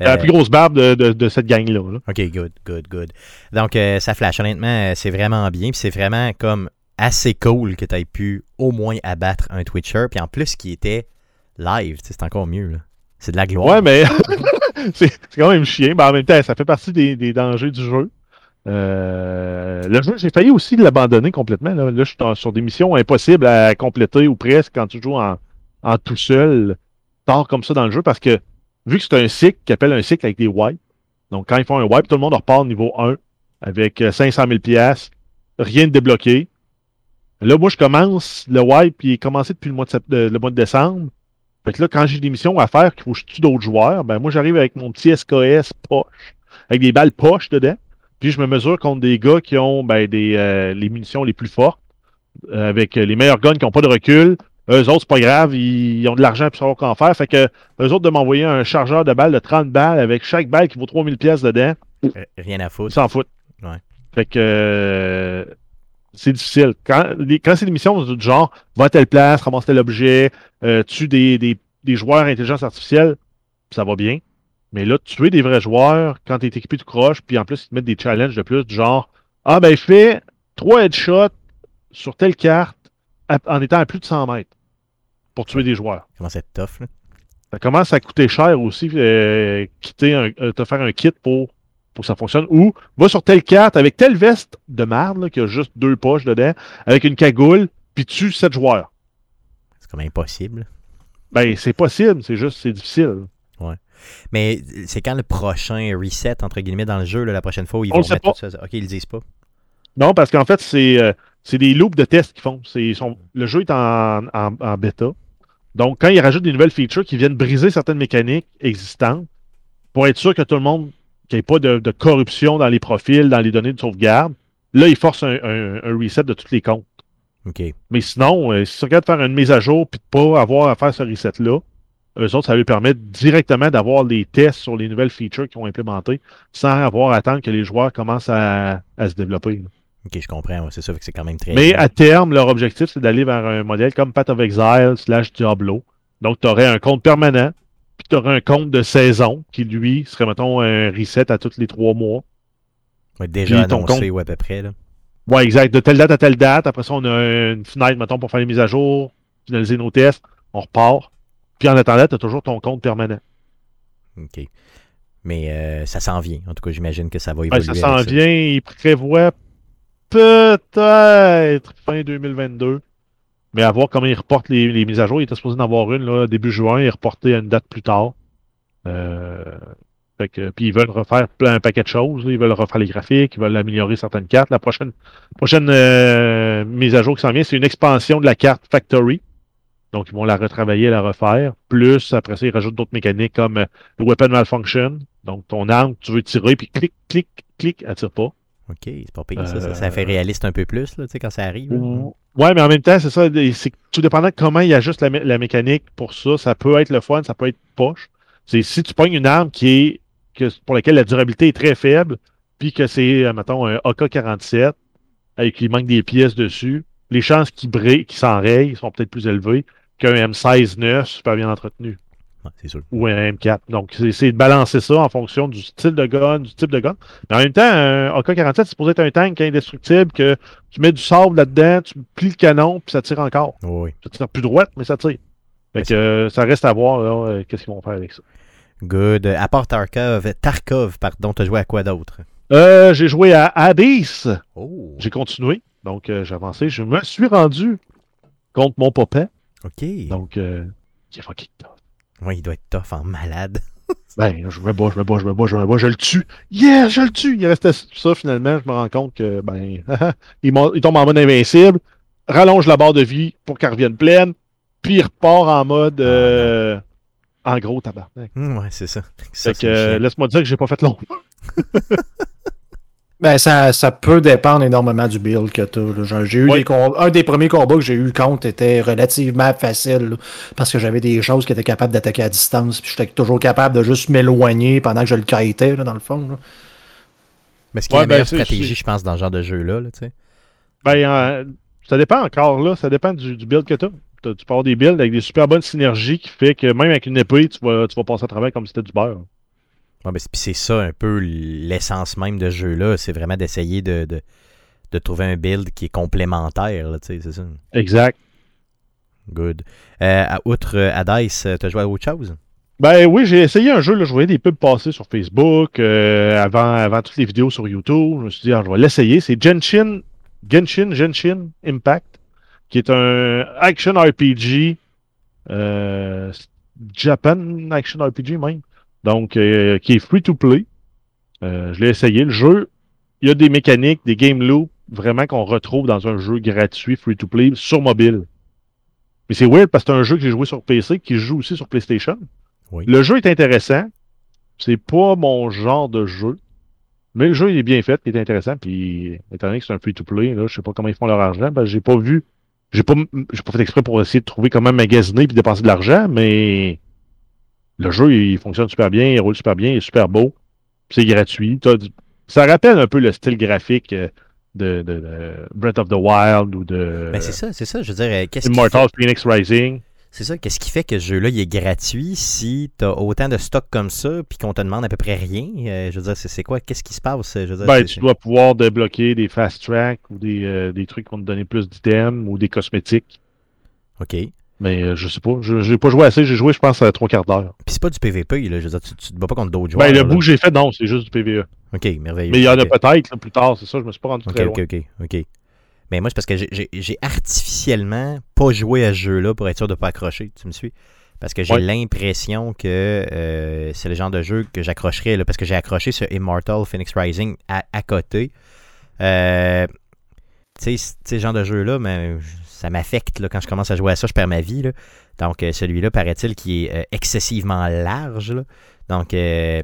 La plus grosse barbe de cette gang-là. Là. OK, good. Donc, ça flash. Honnêtement, c'est vraiment bien. Puis c'est vraiment comme assez cool que tu aies pu au moins abattre un Twitcher. Puis en plus, qui était live. C'est encore mieux. Là. C'est de la gloire. Ouais, mais c'est quand même chiant. Mais en même temps, ça fait partie des dangers du jeu. Le jeu, j'ai failli aussi l'abandonner complètement. Là je suis sur des missions impossibles à compléter ou presque quand tu joues en tout seul. Tard comme ça dans le jeu parce que vu que c'est un cycle qu'ils appellent un cycle avec des wipes, donc quand ils font un wipe, tout le monde repart niveau 1 avec 500 000 piastres, rien de débloqué. Là, moi, je commence le wipe, puis il est commencé depuis le mois de décembre. Fait que là, quand j'ai des missions à faire, qu'il faut que je tue d'autres joueurs, ben moi, j'arrive avec mon petit SKS poche, avec des balles poche dedans, puis je me mesure contre des gars qui ont les munitions les plus fortes, avec les meilleurs guns qui n'ont pas de recul. Eux autres, c'est pas grave, ils ont de l'argent pour savoir quoi en faire. Fait que eux autres de m'envoyer un chargeur de balles de 30 balles avec chaque balle qui vaut 3000 pièces dedans. Rien à foutre. Ils s'en foutent. Ouais. Fait que c'est difficile. Quand c'est des missions du genre, va à telle place, ramasse tel objet, tue des joueurs à intelligence artificielle, ça va bien. Mais là, tuer des vrais joueurs, quand t'es équipé de croche, puis en plus, ils te mettent des challenges de plus, du genre, fais 3 headshots sur telle carte, en étant à plus de 100 mètres pour tuer des joueurs. Ça commence à être tough, là. Ça commence à coûter cher aussi, te faire un kit pour que ça fonctionne. Ou, va sur telle carte avec telle veste de marde, là, qui a juste 2 poches dedans, avec une cagoule, puis tue 7 joueurs. C'est comme impossible. Ben, c'est possible, c'est juste, c'est difficile. Ouais. Mais c'est quand le prochain reset, entre guillemets, dans le jeu, là, la prochaine fois où ils vont mettre tout ça? OK, ils le disent pas. Non, parce qu'en fait, c'est des loops de tests qu'ils font. Le jeu est en bêta. Donc, quand ils rajoutent des nouvelles features qui viennent briser certaines mécaniques existantes pour être sûr que tout le monde, qu'il n'y ait pas de corruption dans les profils, dans les données de sauvegarde, là, ils forcent un reset de tous les comptes. Okay. Mais sinon, si tu regardes faire une mise à jour et de ne pas avoir à faire ce reset-là, eux autres, ça lui permet directement d'avoir les tests sur les nouvelles features qu'ils ont implémentées sans avoir à attendre que les joueurs commencent à se développer. Là. OK, je comprends. Ouais, c'est ça, que c'est quand même très... Mais à terme, leur objectif, c'est d'aller vers un modèle comme Path of Exile /Diablo. Donc, tu aurais un compte permanent, puis tu aurais un compte de saison qui, lui, serait, mettons, un reset à tous les 3 mois. Ouais, déjà puis annoncé, compte... à peu près. Là. Ouais, exact. De telle date à telle date. Après ça, on a une fenêtre, mettons, pour faire les mises à jour, finaliser nos tests. On repart. Puis en attendant, tu as toujours ton compte permanent. OK. Mais ça s'en vient. En tout cas, j'imagine que ça va évoluer. Ouais, ça s'en vient. Ils prévoient... peut-être fin 2022, mais à voir comment ils reportent les mises à jour. Il était supposé en avoir une là, début juin, ils reportaient à une date plus tard. Puis ils veulent refaire plein un paquet de choses. Ils veulent refaire les graphiques, ils veulent améliorer certaines cartes. La prochaine mise à jour qui s'en vient, c'est une expansion de la carte Factory. Donc ils vont la retravailler, la refaire. Plus, après ça, ils rajoutent d'autres mécaniques comme le Weapon Malfunction. Donc ton arme, tu veux tirer, puis clic, clic, clic, elle tire pas. OK, c'est pas pire, ça fait réaliste un peu plus là, quand ça arrive. Ouais, mais en même temps, c'est ça, c'est tout dépendant de comment il y a juste la mécanique pour ça. Ça peut être le fun, ça peut être poche. C'est si tu pognes une arme pour laquelle la durabilité est très faible, puis que c'est, mettons, un AK-47, et qu'il manque des pièces dessus, les chances qu'il s'enraye sont peut-être plus élevées qu'un M16-9 super bien entretenu. c'est sûr. Ou un M4. Donc, c'est de balancer ça en fonction du style de gun, du type de gun. Mais en même temps, un AK-47, c'est supposé être un tank indestructible que tu mets du sable là-dedans, tu plies le canon, puis ça tire encore. Oui. Ça tire plus droite, mais ça tire. Fait que ça reste à voir là, qu'est-ce qu'ils vont faire avec ça. Good. À part Tarkov, t'as joué à quoi d'autre? J'ai joué à Abyss. Oh. J'ai continué. Donc, j'ai avancé. Je me suis rendu contre mon papa. OK. Donc, j'ai fucking tough. Oui, il doit être tough en malade. Ben, je me bats. Je le tue. Yeah, je le tue. Il restait ça, finalement. Je me rends compte que, ben, il tombe en mode invincible, rallonge la barre de vie pour qu'elle revienne pleine, puis il repart en mode... en gros, tabarnak. Ouais, c'est ça. Fait que, laisse-moi dire que j'ai pas fait long. Ben, ça peut dépendre énormément du build que tu as. J'ai eu un des premiers combats que j'ai eu contre était relativement facile là, parce que j'avais des choses qui étaient capables d'attaquer à distance, puis j'étais toujours capable de juste m'éloigner pendant que je le kitais, là, dans le fond. Là. Mais ce qui est la meilleure stratégie, je pense, dans ce genre de jeu-là, là, tu sais. Ben, ça dépend encore, là. Ça dépend du build que tu as. Tu peux avoir des builds avec des super bonnes synergies qui fait que même avec une épée, tu vas passer à travers comme si c'était du beurre. Ouais, ben c'est ça un peu l'essence même de ce jeu-là, c'est vraiment d'essayer de trouver un build qui est complémentaire, là, tu sais, c'est ça. Exact. Good. Outre Hades, t'as joué à autre chose? Ben oui, j'ai essayé un jeu, là, je voyais des pubs passer sur Facebook, avant toutes les vidéos sur YouTube, je me suis dit, je vais l'essayer, c'est Genshin Impact, qui est un action RPG, Japan action RPG même. Donc, qui est free-to-play. Je l'ai essayé. Le jeu, il y a des mécaniques, des game loops, vraiment qu'on retrouve dans un jeu gratuit, free-to-play, sur mobile. Mais c'est weird parce que c'est un jeu que j'ai joué sur PC, qui joue aussi sur PlayStation. Oui. Le jeu est intéressant. C'est pas mon genre de jeu. Mais le jeu, il est bien fait, il est intéressant. Puis, étant donné que c'est un free-to-play, là, je sais pas comment ils font leur argent, parce que j'ai pas fait exprès pour essayer de trouver comment magasiner puis dépenser de l'argent, mais... Le jeu, il fonctionne super bien, il roule super bien, il est super beau. C'est gratuit. Ça rappelle un peu le style graphique de Breath of the Wild ou de... Ben c'est ça. Je veux dire, Immortal Phoenix Rising. C'est ça. Qu'est-ce qui fait que ce jeu-là, il est gratuit si t'as autant de stock comme ça puis qu'on te demande à peu près rien? Je veux dire, c'est quoi? Qu'est-ce qui se passe? Je veux dire, tu dois pouvoir débloquer des fast-tracks ou des trucs qui vont te donner plus d'items ou des cosmétiques. OK. Mais je sais pas, j'ai pas joué assez, j'ai joué je pense à 3/4 d'heure. Puis c'est pas du PVP, là, je veux dire, tu te bats pas contre d'autres joueurs. Ben le bout que j'ai fait, non, c'est juste du PVE. OK, merveilleux. Mais il y en a peut-être là, plus tard, c'est ça, je me suis pas rendu très loin. OK. Mais moi c'est parce que j'ai artificiellement pas joué à ce jeu-là pour être sûr de pas accrocher, tu me suis? Parce que j'ai l'impression que c'est le genre de jeu que j'accrocherais, là, parce que j'ai accroché ce Immortal Phoenix Rising à côté. Tu sais, ce genre de jeu-là, mais... Ça m'affecte, là, quand je commence à jouer à ça, je perds ma vie, là. Donc, celui-là, paraît-il, qui est excessivement large, là. Donc, je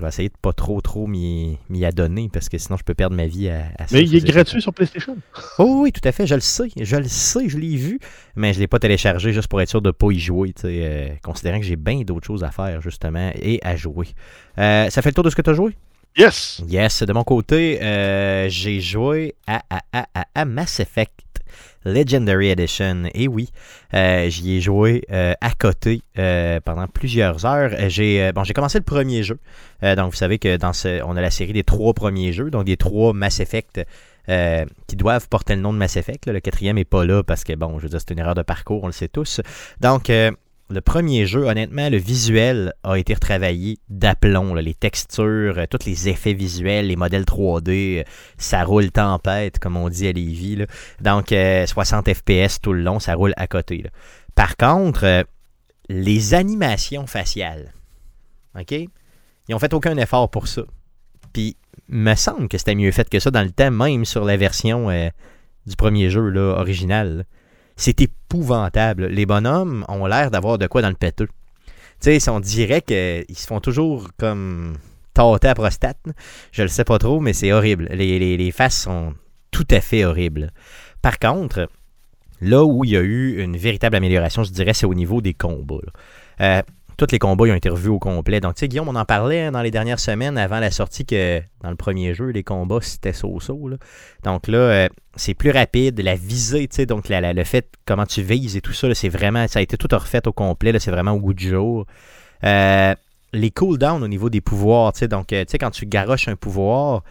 vais essayer de pas trop m'y adonner, parce que sinon, je peux perdre ma vie à ça. Mais il est gratuit sur PlayStation. Oh oui, tout à fait, je le sais, je l'ai vu, mais je l'ai pas téléchargé juste pour être sûr de pas y jouer, tu sais, considérant que j'ai bien d'autres choses à faire, justement, et à jouer. Ça fait le tour de ce que tu as joué? Yes! Yes, de mon côté, j'ai joué à Mass Effect Legendary Edition. Et oui, j'y ai joué à côté pendant plusieurs heures. J'ai commencé le premier jeu. Donc, vous savez que on a la série des 3 premiers jeux, donc des 3 Mass Effect qui doivent porter le nom de Mass Effect. Là. Le 4e n'est pas là parce que, bon, je veux dire, c'est une erreur de parcours, on le sait tous. Donc, le premier jeu, honnêtement, le visuel a été retravaillé d'aplomb. Là. Les textures, tous les effets visuels, les modèles 3D, ça roule tempête, comme on dit à Lévis. Là. Donc, 60 FPS tout le long, ça roule à côté. Là. Par contre, les animations faciales, OK? Ils n'ont fait aucun effort pour ça. Puis, il me semble que c'était mieux fait que ça dans le temps, même sur la version du premier jeu là, original. Là. C'est épouvantable. Les bonhommes ont l'air d'avoir de quoi dans le péteux. Tu sais, on dirait qu'ils se font toujours comme tâter à prostate. Je le sais pas trop, mais c'est horrible. Les faces sont tout à fait horribles. Par contre, là où il y a eu une véritable amélioration, je dirais, c'est au niveau des combats. Tous les combats ils ont été revus au complet. Donc, tu sais, Guillaume, on en parlait hein, dans les dernières semaines avant la sortie que dans le premier jeu, les combats, c'était so-so. Là. Donc là, c'est plus rapide. La visée, tu sais, donc le fait comment tu vises et tout ça, là, c'est vraiment, ça a été tout refait au complet. Là, c'est vraiment au goût du jour. Les cooldowns au niveau des pouvoirs, tu sais, donc tu sais, quand tu garoches un pouvoir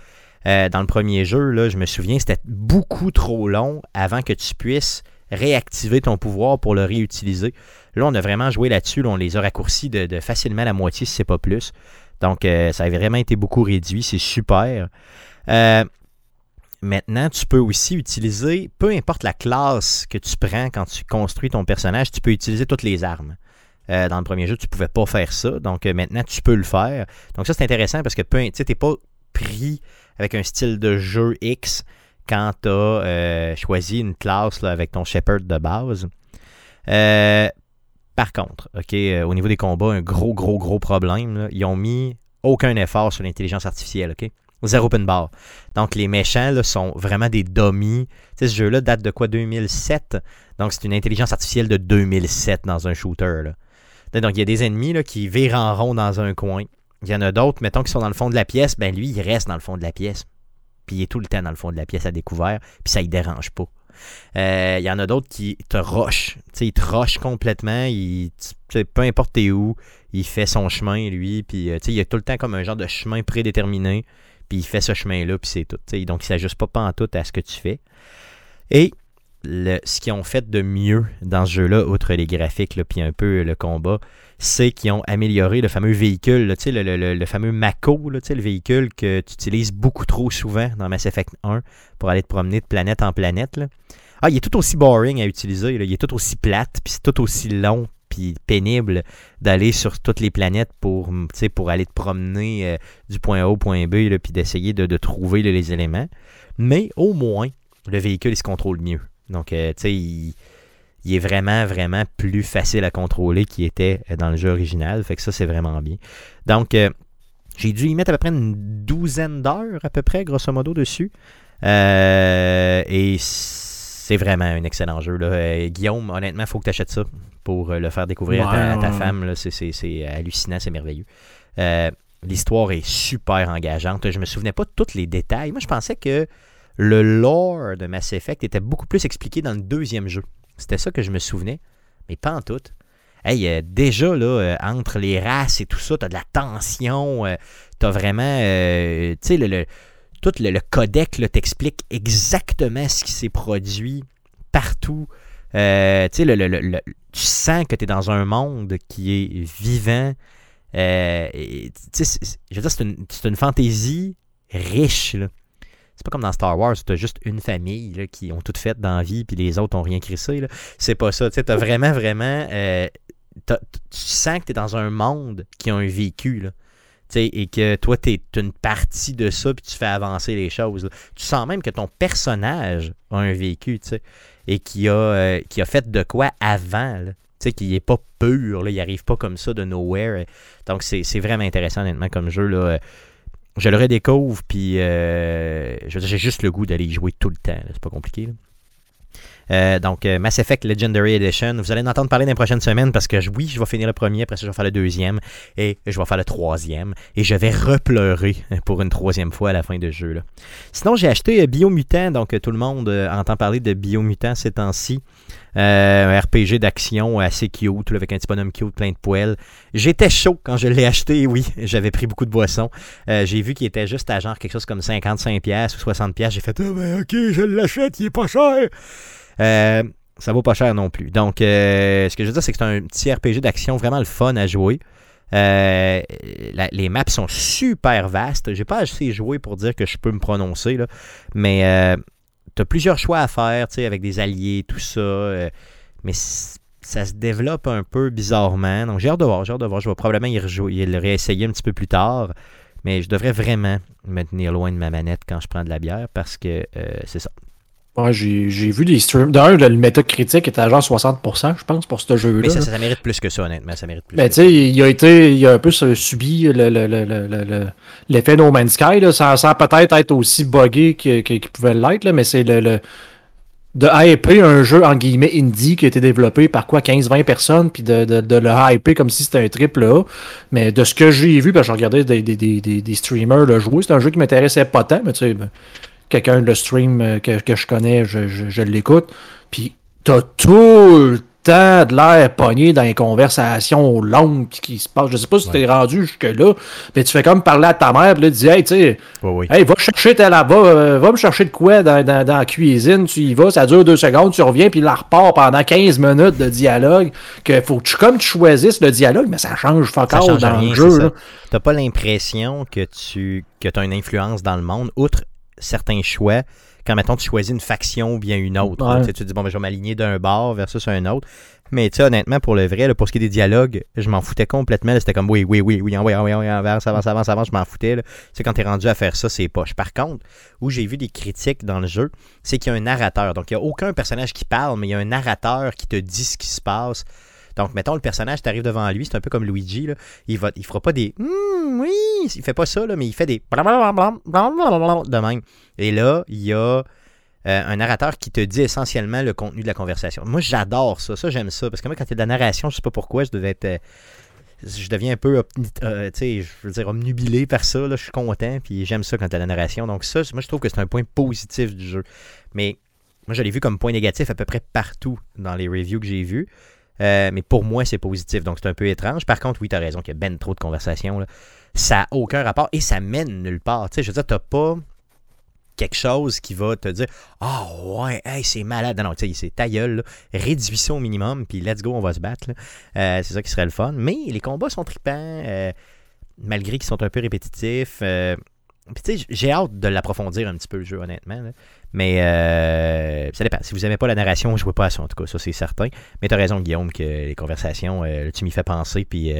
dans le premier jeu, là, je me souviens, c'était beaucoup trop long avant que tu puisses réactiver ton pouvoir pour le réutiliser. Là, on a vraiment joué là-dessus. Là, on les a raccourcis de facilement la moitié, si c'est pas plus. Donc, ça a vraiment été beaucoup réduit. C'est super. Maintenant, tu peux aussi utiliser, peu importe la classe que tu prends quand tu construis ton personnage, tu peux utiliser toutes les armes. Dans le premier jeu, tu ne pouvais pas faire ça. Donc, maintenant, tu peux le faire. Donc, ça, c'est intéressant parce que tu n'es pas pris avec un style de jeu X quand tu as choisi une classe là, avec ton Shepherd de base. Par contre, okay, au niveau des combats, un gros problème. Là, ils n'ont mis aucun effort sur l'intelligence artificielle. Okay? Zéro open bar. Donc, les méchants là, sont vraiment des dummies. Tu sais, ce jeu-là date de quoi? 2007? Donc, c'est une intelligence artificielle de 2007 dans un shooter. Là. Donc, il y a des ennemis là, qui virent en rond dans un coin. Il y en a d'autres, mettons, qui sont dans le fond de la pièce. Ben lui, il reste dans le fond de la pièce. Puis il est tout le temps dans le fond de la pièce à découvert, puis ça ne dérange pas. Il y en a d'autres qui te rushent. Tu sais, il te rush complètement. Peu importe t'es où, il fait son chemin, lui. Puis tu sais, il y a tout le temps comme un genre de chemin prédéterminé. Puis il fait ce chemin-là, puis c'est tout. Tu sais, donc, il ne s'ajuste pas pantoute à ce que tu fais. Et ce qu'ils ont fait de mieux dans ce jeu-là, outre les graphiques, là, puis un peu le combat, c'est qu'ils ont amélioré le fameux véhicule, là, tu sais, le fameux Mako, là, tu sais, le véhicule que tu utilises beaucoup trop souvent dans Mass Effect 1 pour aller te promener de planète en planète. Là. Ah, il est tout aussi boring à utiliser, là. Il est tout aussi plate, puis c'est tout aussi long, puis pénible d'aller sur toutes les planètes pour aller te promener du point A au point B, là, puis d'essayer de trouver là, les éléments. Mais au moins, le véhicule, il se contrôle mieux. Donc, tu sais, il est vraiment, vraiment plus facile à contrôler qu'il était dans le jeu original. Fait que ça, c'est vraiment bien. Donc, j'ai dû y mettre à peu près une douzaine d'heures, à peu près, grosso modo, dessus. Et c'est vraiment un excellent jeu. Là. Guillaume, honnêtement, il faut que tu achètes ça pour le faire découvrir à ta femme. Là. C'est hallucinant, c'est merveilleux. L'histoire est super engageante. Je me souvenais pas de tous les détails. Moi, je pensais que le lore de Mass Effect était beaucoup plus expliqué dans le deuxième jeu. C'était ça que je me souvenais, mais pas en tout. Hey, déjà, là, entre les races et tout ça, t'as de la tension, t'as vraiment... tu sais, tout le codec là, t'explique exactement ce qui s'est produit partout. Tu sais, tu sens que t'es dans un monde qui est vivant. Tu sais, je veux dire, c'est une fantaisie riche, là. C'est pas comme dans Star Wars, t'as juste une famille là, qui ont tout fait dans la vie, puis les autres ont rien crissé. Là. C'est pas ça. T'as vraiment, vraiment... tu sens que t'es dans un monde qui a un vécu. Là, et que toi, t'es une partie de ça, puis tu fais avancer les choses. Là. Tu sens même que ton personnage a un vécu, et qui a fait de quoi avant. Qui n'est pas pur. Là, il n'arrive pas comme ça de nowhere. Donc, c'est vraiment intéressant, honnêtement, comme jeu. Là. Je le redécouvre, puis j'ai juste le goût d'aller y jouer tout le temps. Là. C'est pas compliqué. Là. Donc, Mass Effect Legendary Edition. Vous allez en entendre parler dans les prochaines semaines parce que, oui, je vais finir le premier, après ça, je vais faire le deuxième, et je vais faire le troisième, et je vais repleurer pour une troisième fois à la fin de jeu. Là. Sinon, j'ai acheté Biomutant, donc tout le monde entend parler de Biomutant ces temps-ci. Un RPG d'action assez cute, avec un petit bonhomme cute, plein de poils. J'étais chaud quand je l'ai acheté, oui, j'avais pris beaucoup de boissons. J'ai vu qu'il était juste à genre quelque chose comme 55$ ou 60$. J'ai fait « Ah ben ok, je l'achète, il est pas cher! » Ça vaut pas cher non plus. Donc, ce que je veux dire, c'est que c'est un petit RPG d'action vraiment le fun à jouer. Les maps sont super vastes. J'ai pas assez joué pour dire que je peux me prononcer, là, mais t'as plusieurs choix à faire, tu sais, avec des alliés, tout ça. Mais ça se développe un peu bizarrement. Donc, j'ai hâte de voir. Je vais probablement y rejouer, y le réessayer un petit peu plus tard. Mais je devrais vraiment me tenir loin de ma manette quand je prends de la bière parce que c'est ça. Ouais, j'ai vu des streams. D'ailleurs, le Metacritic était à genre 60%, je pense, pour ce jeu-là. Mais ça mérite plus que ça, honnêtement. Ça mérite plus. Mais tu sais, il a un peu subi l'effet No Man's Sky, là, sans peut-être être aussi buggé qu'il pouvait l'être, là, mais c'est de hyper un jeu, en guillemets, indie qui a été développé par quoi, 15-20 personnes, puis de le hyper comme si c'était un triple A. Mais de ce que j'ai vu, parce que je regardais des streamers le jouer, c'est un jeu qui m'intéressait pas tant, mais tu sais... Quelqu'un de stream que je connais, je l'écoute. Puis t'as tout le tant de l'air pogné dans les conversations longues qui se passent. Je sais pas si t'es rendu jusque-là, mais tu fais comme parler à ta mère, puis là, tu dis, hey, tu sais, hey, va chercher, t'es là-bas, va me chercher de quoi dans la cuisine, tu y vas, ça dure 2 secondes, tu reviens, puis là, repart pendant 15 minutes de dialogue, que faut que tu choisisses le dialogue, mais ça change fuck all dans rien, le jeu. T'as pas l'impression que t'as une influence dans le monde, outre certains choix. Quand, mettons, tu choisis une faction ou bien une autre. Ouais. Tu te dis, bon, ben, je vais m'aligner d'un bord versus un autre. Mais tu sais, honnêtement, pour le vrai, là, pour ce qui est des dialogues, je m'en foutais complètement. Là, c'était comme, oui, avance, je m'en foutais. Tu sais, quand t'es rendu à faire ça, c'est poche. Par contre, où j'ai vu des critiques dans le jeu, c'est qu'il y a un narrateur. Donc, il n'y a aucun personnage qui parle, mais il y a un narrateur qui te dit ce qui se passe. Donc, mettons, le personnage, t'arrives devant lui, c'est un peu comme Luigi, là. Il fera pas des oui, il fait pas ça, là, mais il fait des de même. Et là, il y a un narrateur qui te dit essentiellement le contenu de la conversation. Moi, j'adore ça. Ça, j'aime ça. Parce que moi, quand il y a de la narration, je sais pas pourquoi, je deviens un peu omnubilé par ça, là. Je suis content, puis j'aime ça quand il y a de la narration. Donc ça, moi, je trouve que c'est un point positif du jeu. Mais moi, je l'ai vu comme point négatif à peu près partout dans les reviews que j'ai vues. Mais pour moi, c'est positif, donc c'est un peu étrange. Par contre, oui, t'as raison qu'il y a ben trop de conversations, là. Ça n'a aucun rapport et ça mène nulle part. Tu sais, je veux dire, t'as pas quelque chose qui va te dire « Ah oh, ouais, hey, c'est malade. » Non, tu sais, c'est ta gueule, là. Réduis ça au minimum, puis let's go, on va se battre, là. C'est ça qui serait le fun. Mais les combats sont trippants, malgré qu'ils sont un peu répétitifs. Puis tu sais, j'ai hâte de l'approfondir un petit peu, le jeu, honnêtement, là. Mais ça dépend. Si vous n'aimez pas la narration, je ne vois pas à ça, en tout cas. Ça, c'est certain. Mais tu as raison, Guillaume, que les conversations, tu m'y fais penser. Puis,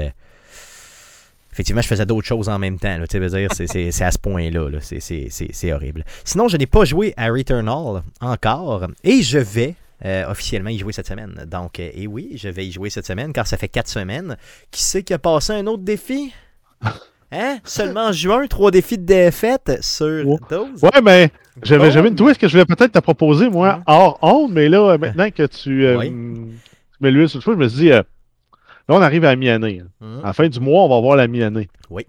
effectivement, je faisais d'autres choses en même temps. Tu veux dire, c'est à ce point-là. Là. C'est horrible. Sinon, je n'ai pas joué à Returnal encore. Et je vais officiellement y jouer cette semaine. Donc, et oui, je vais y jouer cette semaine, car ça fait 4 semaines. Qui c'est qui a passé un autre défi? Hein? Seulement en juin, 3 défis de défaite sur 12. Ouais, mais j'avais une twist que je voulais peut-être te proposer, moi, hors honte, mais là, maintenant que tu mets l'huile sur le feu, je me suis dit, là, on arrive à la mi-année. À la fin du mois, on va avoir la mi-année. Oui.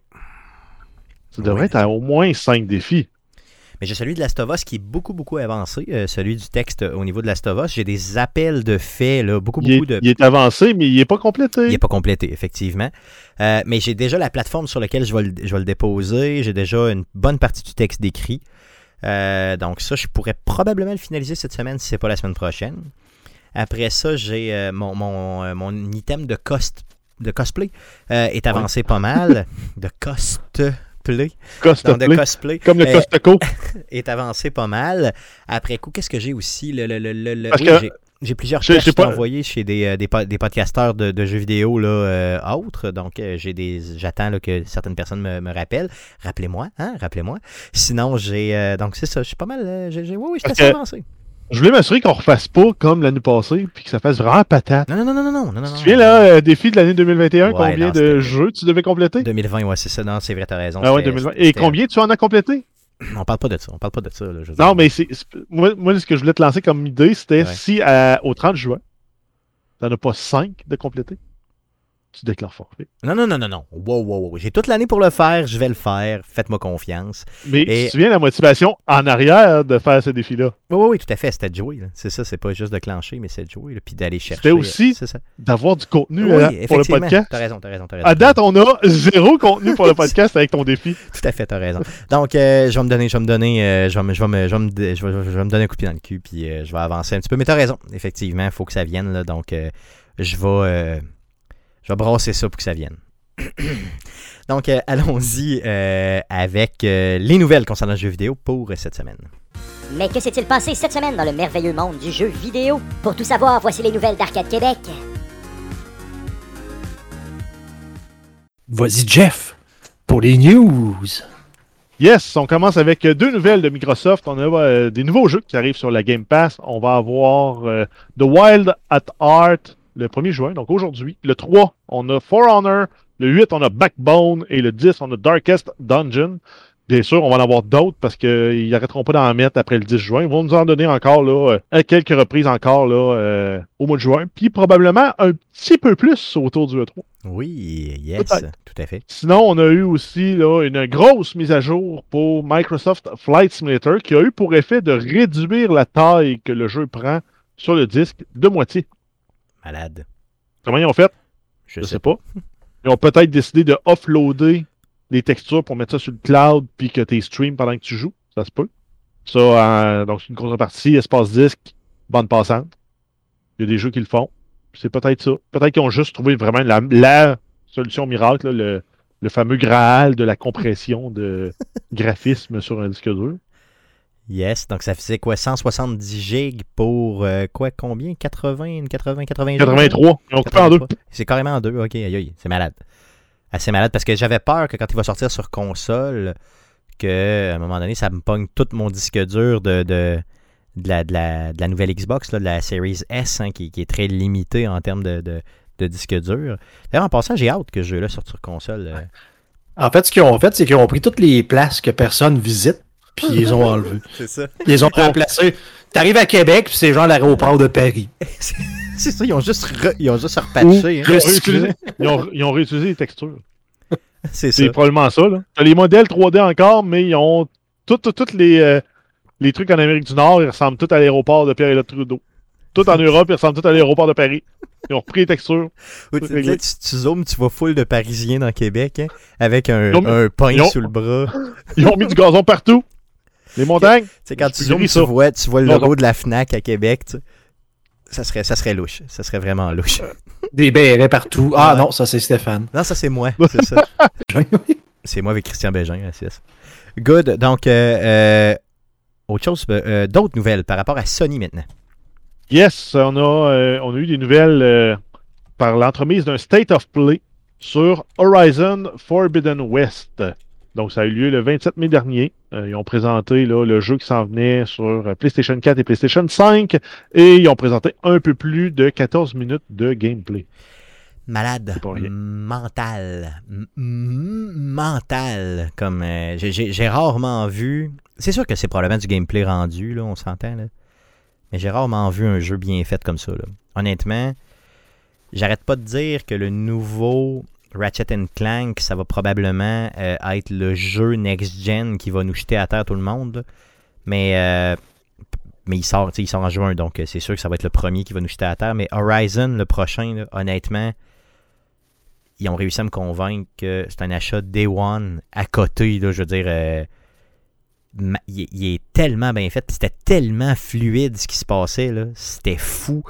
Ça devrait être à au moins 5 défis. Mais j'ai celui de Last of Us qui est beaucoup, beaucoup avancé, celui du texte au niveau de Last of Us. J'ai des appels de faits, là, beaucoup. Il est avancé, mais il n'est pas complété. Il n'est pas complété, effectivement. Mais j'ai déjà la plateforme sur laquelle je vais le déposer. J'ai déjà une bonne partie du texte décrit. Donc ça, je pourrais probablement le finaliser cette semaine, si ce n'est pas la semaine prochaine. Après ça, j'ai mon item de cosplay est avancé pas mal. De cosplay. Comme le Costco. Est avancé pas mal. Après coup, qu'est-ce que j'ai aussi? J'ai plusieurs tâches envoyées chez des podcasteurs de jeux vidéo là, autres. Donc, j'attends là, que certaines personnes me rappellent. Rappelez-moi. Sinon, donc, c'est ça. Je suis pas mal... Oui, je suis assez avancé. Je voulais m'assurer qu'on ne refasse pas comme l'année passée puis que ça fasse vraiment patate. Non. Tu viens là, défi de l'année 2021, combien de jeux tu devais compléter? 2020, ouais, c'est ça. Non, c'est vrai, t'as raison. Ah ouais, 2020. Et combien tu en as complété? On parle pas de ça. Là, je veux dire. Non, mais moi, ce que je voulais te lancer comme idée, c'était si au 30 juin, t'en as pas 5 de compléter, tu déclares forfait. Non. Wow. J'ai toute l'année pour le faire, je vais le faire. Faites-moi confiance. Mais tu te souviens de la motivation en arrière de faire ce défi-là? Oui, tout à fait. C'était de jouer. Là. C'est ça, c'est pas juste de clencher, mais c'est de jouer. Là, puis d'aller chercher. C'était aussi d'avoir du contenu pour le podcast. T'as raison. À date, on a 0 contenu pour le podcast avec ton défi. Tout à fait, t'as raison. Donc, je vais me donner un coup de pied dans le cul, puis je vais avancer un petit peu. Mais t'as raison, effectivement, il faut que ça vienne. Là, donc, je vais brasser ça pour que ça vienne. Donc, allons-y avec les nouvelles concernant le jeu vidéo pour cette semaine. Mais que s'est-il passé cette semaine dans le merveilleux monde du jeu vidéo? Pour tout savoir, voici les nouvelles d'Arcade Québec. Voici Jeff pour les news. Yes, on commence avec 2 nouvelles de Microsoft. On a des nouveaux jeux qui arrivent sur la Game Pass. On va avoir The Wild at Heart le 1er juin, donc aujourd'hui. Le 3, on a For Honor. Le 8, on a Backbone. Et le 10, on a Darkest Dungeon. Bien sûr, on va en avoir d'autres parce qu'ils n'arrêteront pas d'en mettre après le 10 juin. Ils vont nous en donner encore là, à quelques reprises encore là, au mois de juin. Puis probablement un petit peu plus autour du E3. Oui, yes, peut-être. Tout à fait. Sinon, on a eu aussi là, une grosse mise à jour pour Microsoft Flight Simulator qui a eu pour effet de réduire la taille que le jeu prend sur le disque de moitié. Malade. Comment ils ont fait? Je sais pas. Ils ont peut-être décidé de offloader les textures pour mettre ça sur le cloud puis que tu streams pendant que tu joues. Ça se peut. Ça, donc c'est une contrepartie, espace disque, bande passante. Il y a des jeux qui le font. C'est peut-être ça. Peut-être qu'ils ont juste trouvé vraiment la solution miracle, là, le fameux Graal de la compression de graphisme sur un disque dur. Yes, donc ça faisait quoi? 170 gigs pour quoi? Combien? 80 gigs? 83. Ils ont coupé en deux. C'est carrément en deux. OK, aïe, aïe. C'est malade. Assez malade parce que j'avais peur que quand il va sortir sur console, qu'à un moment donné, ça me pogne tout mon disque dur de la nouvelle Xbox, là, de la Series S, hein, qui est très limitée en termes de disque dur. D'ailleurs, en passant, j'ai hâte que ce jeu-là sorte sur console. En fait, ce qu'ils ont fait, c'est qu'ils ont pris toutes les places que personne visite. Puis ils les ont enlevés. C'est ça. Ils les ont remplacés. T'arrives à Québec, puis c'est genre l'aéroport de Paris. C'est ça, ils ont juste repatché. Hein. Ils ont réutilisé les textures. C'est probablement ça. Là. T'as les modèles 3D encore, mais ils ont toutes les trucs en Amérique du Nord, ils ressemblent tous à l'aéroport de Pierre-Éliott Trudeau. Tout en Europe, ils ressemblent tous à l'aéroport de Paris. Ils ont repris les textures. Oui, tu zoomes, tu vois full de Parisiens dans Québec, hein, avec un pain sous le bras. Ils ont mis du gazon partout. Les montagnes. T'sais, quand tu zoomes, tu vois le logo de la FNAC à Québec. T'sais. Ça serait louche. Ça serait vraiment louche. Des bérets partout. Ah non, ça c'est Stéphane. Non, ça c'est moi. C'est ça. C'est moi avec Christian Bégin. Good. Donc, autre chose, d'autres nouvelles par rapport à Sony maintenant. Yes, on a eu des nouvelles par l'entremise d'un State of Play sur Horizon Forbidden West. Donc, ça a eu lieu le 27 mai dernier. Ils ont présenté là, le jeu qui s'en venait sur PlayStation 4 et PlayStation 5. Et ils ont présenté un peu plus de 14 minutes de gameplay. Malade. Mental. Comme j'ai rarement vu... C'est sûr que c'est probablement du gameplay rendu, là, on s'entend. Là. Mais j'ai rarement vu un jeu bien fait comme ça. Là. Honnêtement, j'arrête pas de dire que le nouveau... Ratchet & Clank, ça va probablement être le jeu next-gen qui va nous jeter à terre tout le monde. Là. Mais il sort en juin, donc c'est sûr que ça va être le premier qui va nous jeter à terre. Mais Horizon, le prochain, là, honnêtement, ils ont réussi à me convaincre que c'est un achat Day One à côté. Là, je veux dire, il est tellement bien fait. C'était tellement fluide ce qui se passait. Là. C'était fou.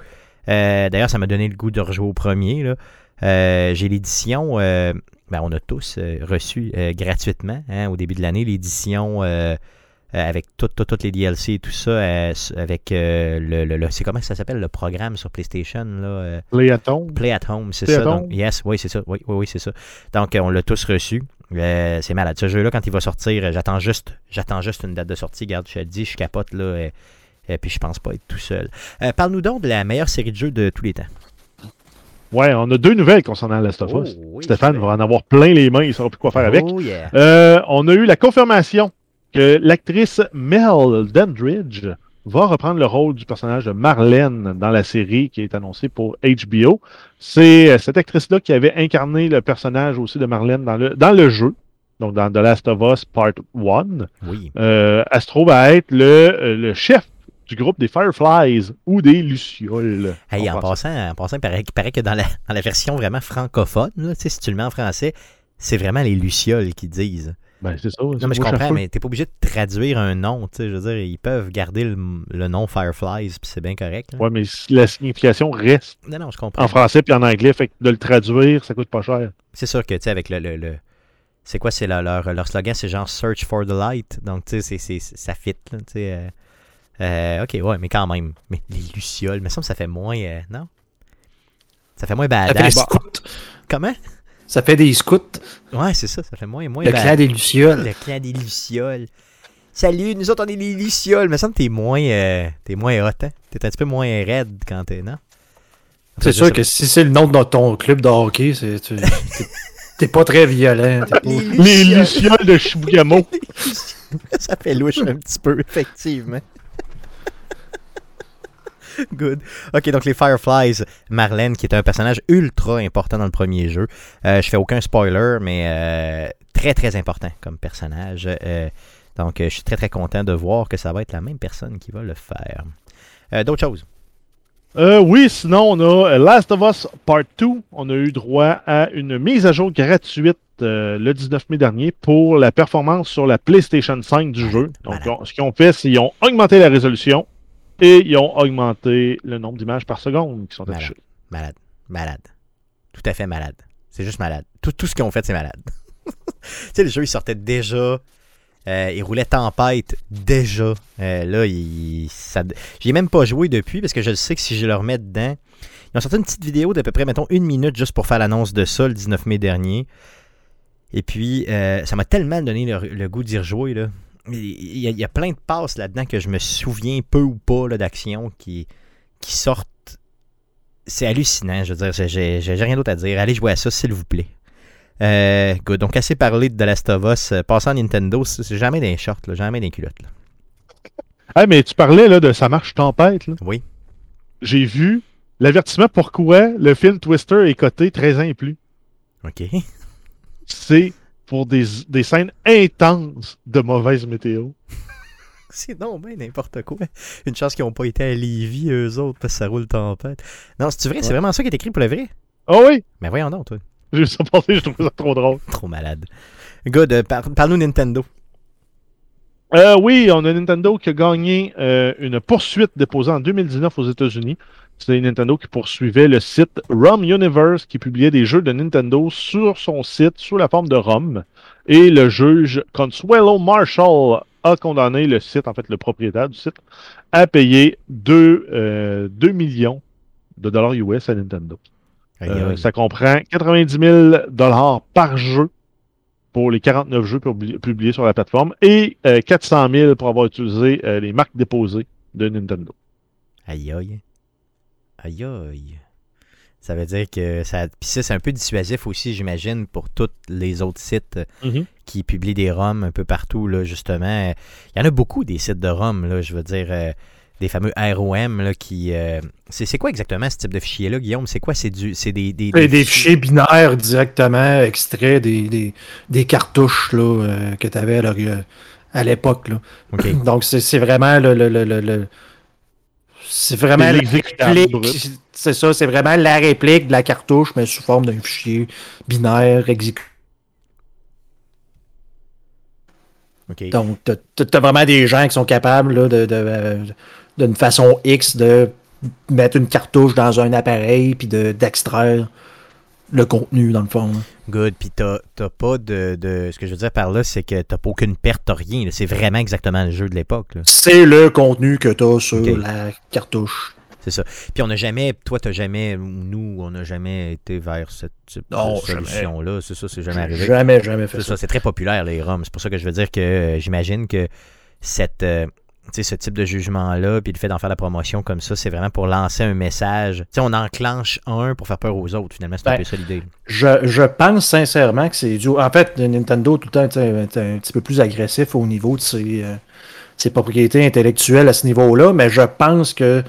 D'ailleurs, ça m'a donné le goût de rejouer au premier, là. J'ai l'édition, on a tous reçu gratuitement hein, au début de l'année, l'édition avec toutes les DLC et tout ça, avec c'est comment ça s'appelle le programme sur PlayStation là, Play at Home. Play at Home, c'est Play ça. Donc, yes, oui, c'est ça. Oui, c'est ça. Donc on l'a tous reçu. C'est malade. Ce jeu-là, quand il va sortir, j'attends juste une date de sortie. Regarde, je te le dis, je capote là, puis je pense pas être tout seul. Parle-nous donc de la meilleure série de jeux de tous les temps. Ouais, on a deux nouvelles concernant Last of Us. Oui, Stéphane va en avoir plein les mains, il ne saura plus quoi faire avec. Yeah. On a eu la confirmation que l'actrice Mel Dandridge va reprendre le rôle du personnage de Marlène dans la série qui est annoncée pour HBO. C'est cette actrice-là qui avait incarné le personnage aussi de Marlène dans le jeu, donc dans The Last of Us Part 1. Oui. Elle se trouve à être le chef du groupe des Fireflies ou des Lucioles. Hey, en passant, il paraît que dans la version vraiment francophone, là, si tu le mets en français, c'est vraiment les Lucioles qui disent. Ben, c'est ça. Non, mais je comprends, mais t'es pas obligé de traduire un nom. Je veux dire, ils peuvent garder le nom Fireflies, puis c'est bien correct. Là. Ouais, mais la signification reste non, je comprends. En français puis en anglais, fait que de le traduire, ça coûte pas cher. C'est sûr que, tu sais, avec le c'est quoi, c'est leur slogan, c'est genre « Search for the light ». Donc, tu sais, ça fit, tu sais... OK, ouais, mais quand même. Mais les Lucioles, me semble que ça fait moins... non? Ça fait moins badass. Ça fait des scouts. Comment? Ça fait des scouts. Ouais, c'est ça. Ça fait moins le badass. Le clan des Lucioles. Le clan des Lucioles. Salut, nous autres, on est les Lucioles. Me semble que t'es moins hot, hein? T'es un petit peu moins raide quand t'es... Non? C'est sûr que si c'est le nom de ton club de hockey, t'es pas très violent. Les Lucioles de Chibougamau. Ça fait louche un petit peu, effectivement. Good. OK, donc les Fireflies, Marlène, qui est un personnage ultra important dans le premier jeu. Je fais aucun spoiler, mais très, très important comme personnage. Donc, je suis très, très content de voir que ça va être la même personne qui va le faire. D'autres choses? Oui, sinon, on a Last of Us Part 2. On a eu droit à une mise à jour gratuite le 19 mai dernier pour la performance sur la PlayStation 5 du jeu. Donc, voilà. Ce qu'ils ont fait, c'est qu'ils ont augmenté la résolution et ils ont augmenté le nombre d'images par seconde qui sont affichées. Malade. Malade. Tout à fait malade. C'est juste malade. Tout ce qu'ils ont fait, c'est malade. Tu sais, le jeu, il sortait déjà... il roulait tempête déjà. Là, j'ai même pas joué depuis parce que je le sais que si je le remets dedans... Ils ont sorti une petite vidéo d'à peu près, mettons, 1 minute juste pour faire l'annonce de ça le 19 mai dernier. Et puis, ça m'a tellement donné le goût d'y rejouer. Là. Il y a plein de passes là-dedans que je me souviens peu ou pas là, d'actions qui sortent. C'est hallucinant, je veux dire. J'ai rien d'autre à dire. Allez jouer à ça, s'il vous plaît. Good. Donc, assez parlé de The Last of Us. Passant à Nintendo, c'est jamais des shorts, là, jamais des culottes. Ah, hey, mais tu parlais là, de ça marche tempête. Là. Oui. J'ai vu l'avertissement pourquoi le film Twister est coté 13 ans et plus. OK. C'est pour des scènes intenses de mauvaise météo. C'est non, ben n'importe quoi. Une chance qu'ils n'ont pas été à Lévis, eux autres, parce que ça roule tempête. Non, c'est-tu vrai? Ouais. C'est vraiment ça qui est écrit pour le vrai? Ah oh, oui! Mais voyons donc, toi. J'ai vu ça passer, je trouve ça trop drôle. Trop malade. Good, parle-nous Nintendo. Oui, on a Nintendo qui a gagné une poursuite déposée en 2019 aux États-Unis. C'était Nintendo qui poursuivait le site ROM Universe qui publiait des jeux de Nintendo sur son site sous la forme de ROM. Et le juge Consuelo Marshall a condamné le site, en fait le propriétaire du site, à payer 2 millions de dollars US à Nintendo. Ça comprend 90 000 $ par jeu pour les 49 jeux publiés sur la plateforme et 400 000 pour avoir utilisé les marques déposées de Nintendo. Aïe aïe. Aïe aïe. Ça veut dire que ça. Puis ça, c'est un peu dissuasif aussi, j'imagine, pour tous les autres sites qui publient des ROM un peu partout, là, justement. Il y en a beaucoup des sites de ROM, là, je veux dire. Des fameux ROM là, qui... c'est quoi exactement ce type de fichier-là, Guillaume? C'est quoi? C'est des fichiers binaires directement extraits des cartouches là, que tu avais à l'époque. Là. Okay. Donc, c'est vraiment le c'est vraiment la réplique. C'est ça, c'est vraiment la réplique de la cartouche, mais sous forme d'un fichier binaire exécuté. Okay. Donc, t'as vraiment des gens qui sont capables là, d'une façon X de mettre une cartouche dans un appareil puis d'extraire le contenu dans le fond. Là. Good. Puis t'as pas de... Ce que je veux dire par là, c'est que t'as pas aucune perte, t'as rien. Là. C'est vraiment exactement le jeu de l'époque. Là. C'est le contenu que t'as sur la cartouche. C'est ça. Puis on n'a jamais... Toi, t'as jamais... Nous, on n'a jamais été vers cette type de solution-là. Jamais. C'est ça, c'est jamais arrivé. Jamais fait ça. C'est très populaire, les ROM. C'est pour ça que je veux dire que j'imagine que ce type de jugement-là, puis le fait d'en faire la promotion comme ça, c'est vraiment pour lancer un message. Tu sais, on enclenche un pour faire peur aux autres, finalement. C'est un peu ça l'idée. Je pense sincèrement que c'est dû... En fait, Nintendo, tout le temps, était un petit peu plus agressif au niveau de ses propriétés intellectuelles à ce niveau-là, mais je pense que...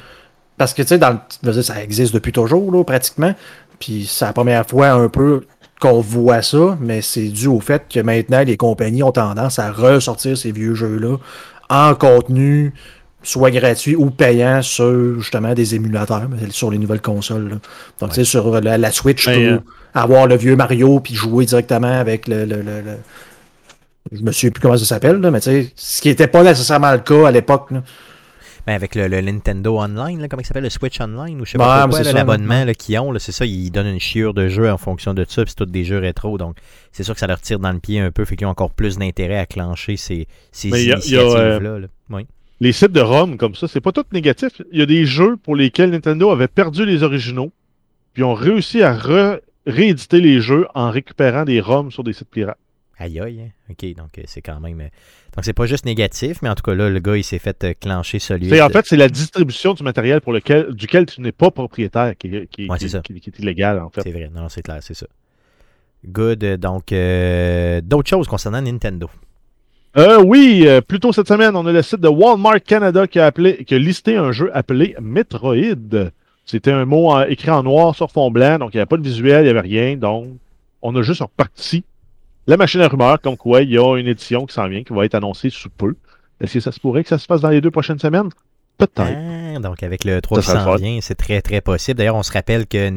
Parce que, tu sais, ça existe depuis toujours, là, pratiquement. Puis c'est la première fois un peu qu'on voit ça, mais c'est dû au fait que maintenant, les compagnies ont tendance à ressortir ces vieux jeux-là en contenu, soit gratuit ou payant, sur, justement, des émulateurs, sur les nouvelles consoles. Là. Donc, tu sais, sur la Switch, tu peux avoir le vieux Mario, puis jouer directement avec le... Je me souviens plus comment ça s'appelle, là, mais tu sais, ce qui n'était pas nécessairement le cas à l'époque, là. Ben avec le Nintendo Online, là, comment il s'appelle, le Switch Online, ou je sais pas quoi, là, l'abonnement là, qu'ils ont, là, c'est ça, ils donnent une chiure de jeux en fonction de ça, puis c'est tous des jeux rétro, donc c'est sûr que ça leur tire dans le pied un peu, fait qu'ils ont encore plus d'intérêt à clencher ces initiatives-là. Là. Oui. Les sites de ROM comme ça, c'est pas tout négatif, il y a des jeux pour lesquels Nintendo avait perdu les originaux, puis ont réussi à rééditer les jeux en récupérant des ROM sur des sites pirates. Aïe aïe, ok, donc c'est quand même... Donc c'est pas juste négatif, mais en tout cas là, le gars il s'est fait clencher celui-là. En fait, c'est la distribution du matériel pour duquel tu n'es pas propriétaire qui est illégal en fait. C'est vrai, non, c'est clair, c'est ça. Good, donc d'autres choses concernant Nintendo. Oui, plus tôt cette semaine, on a le site de Walmart Canada qui a listé un jeu appelé Metroid. C'était un mot écrit en noir sur fond blanc, donc il n'y avait pas de visuel, il n'y avait rien, donc on a juste reparti la machine à rumeurs, comme quoi, il y a une édition qui s'en vient, qui va être annoncée sous peu. Est-ce que ça se pourrait que ça se passe dans les 2 prochaines semaines? Peut-être. Donc, avec le 3 qui s'en vient, c'est très, très possible. D'ailleurs, on se rappelle que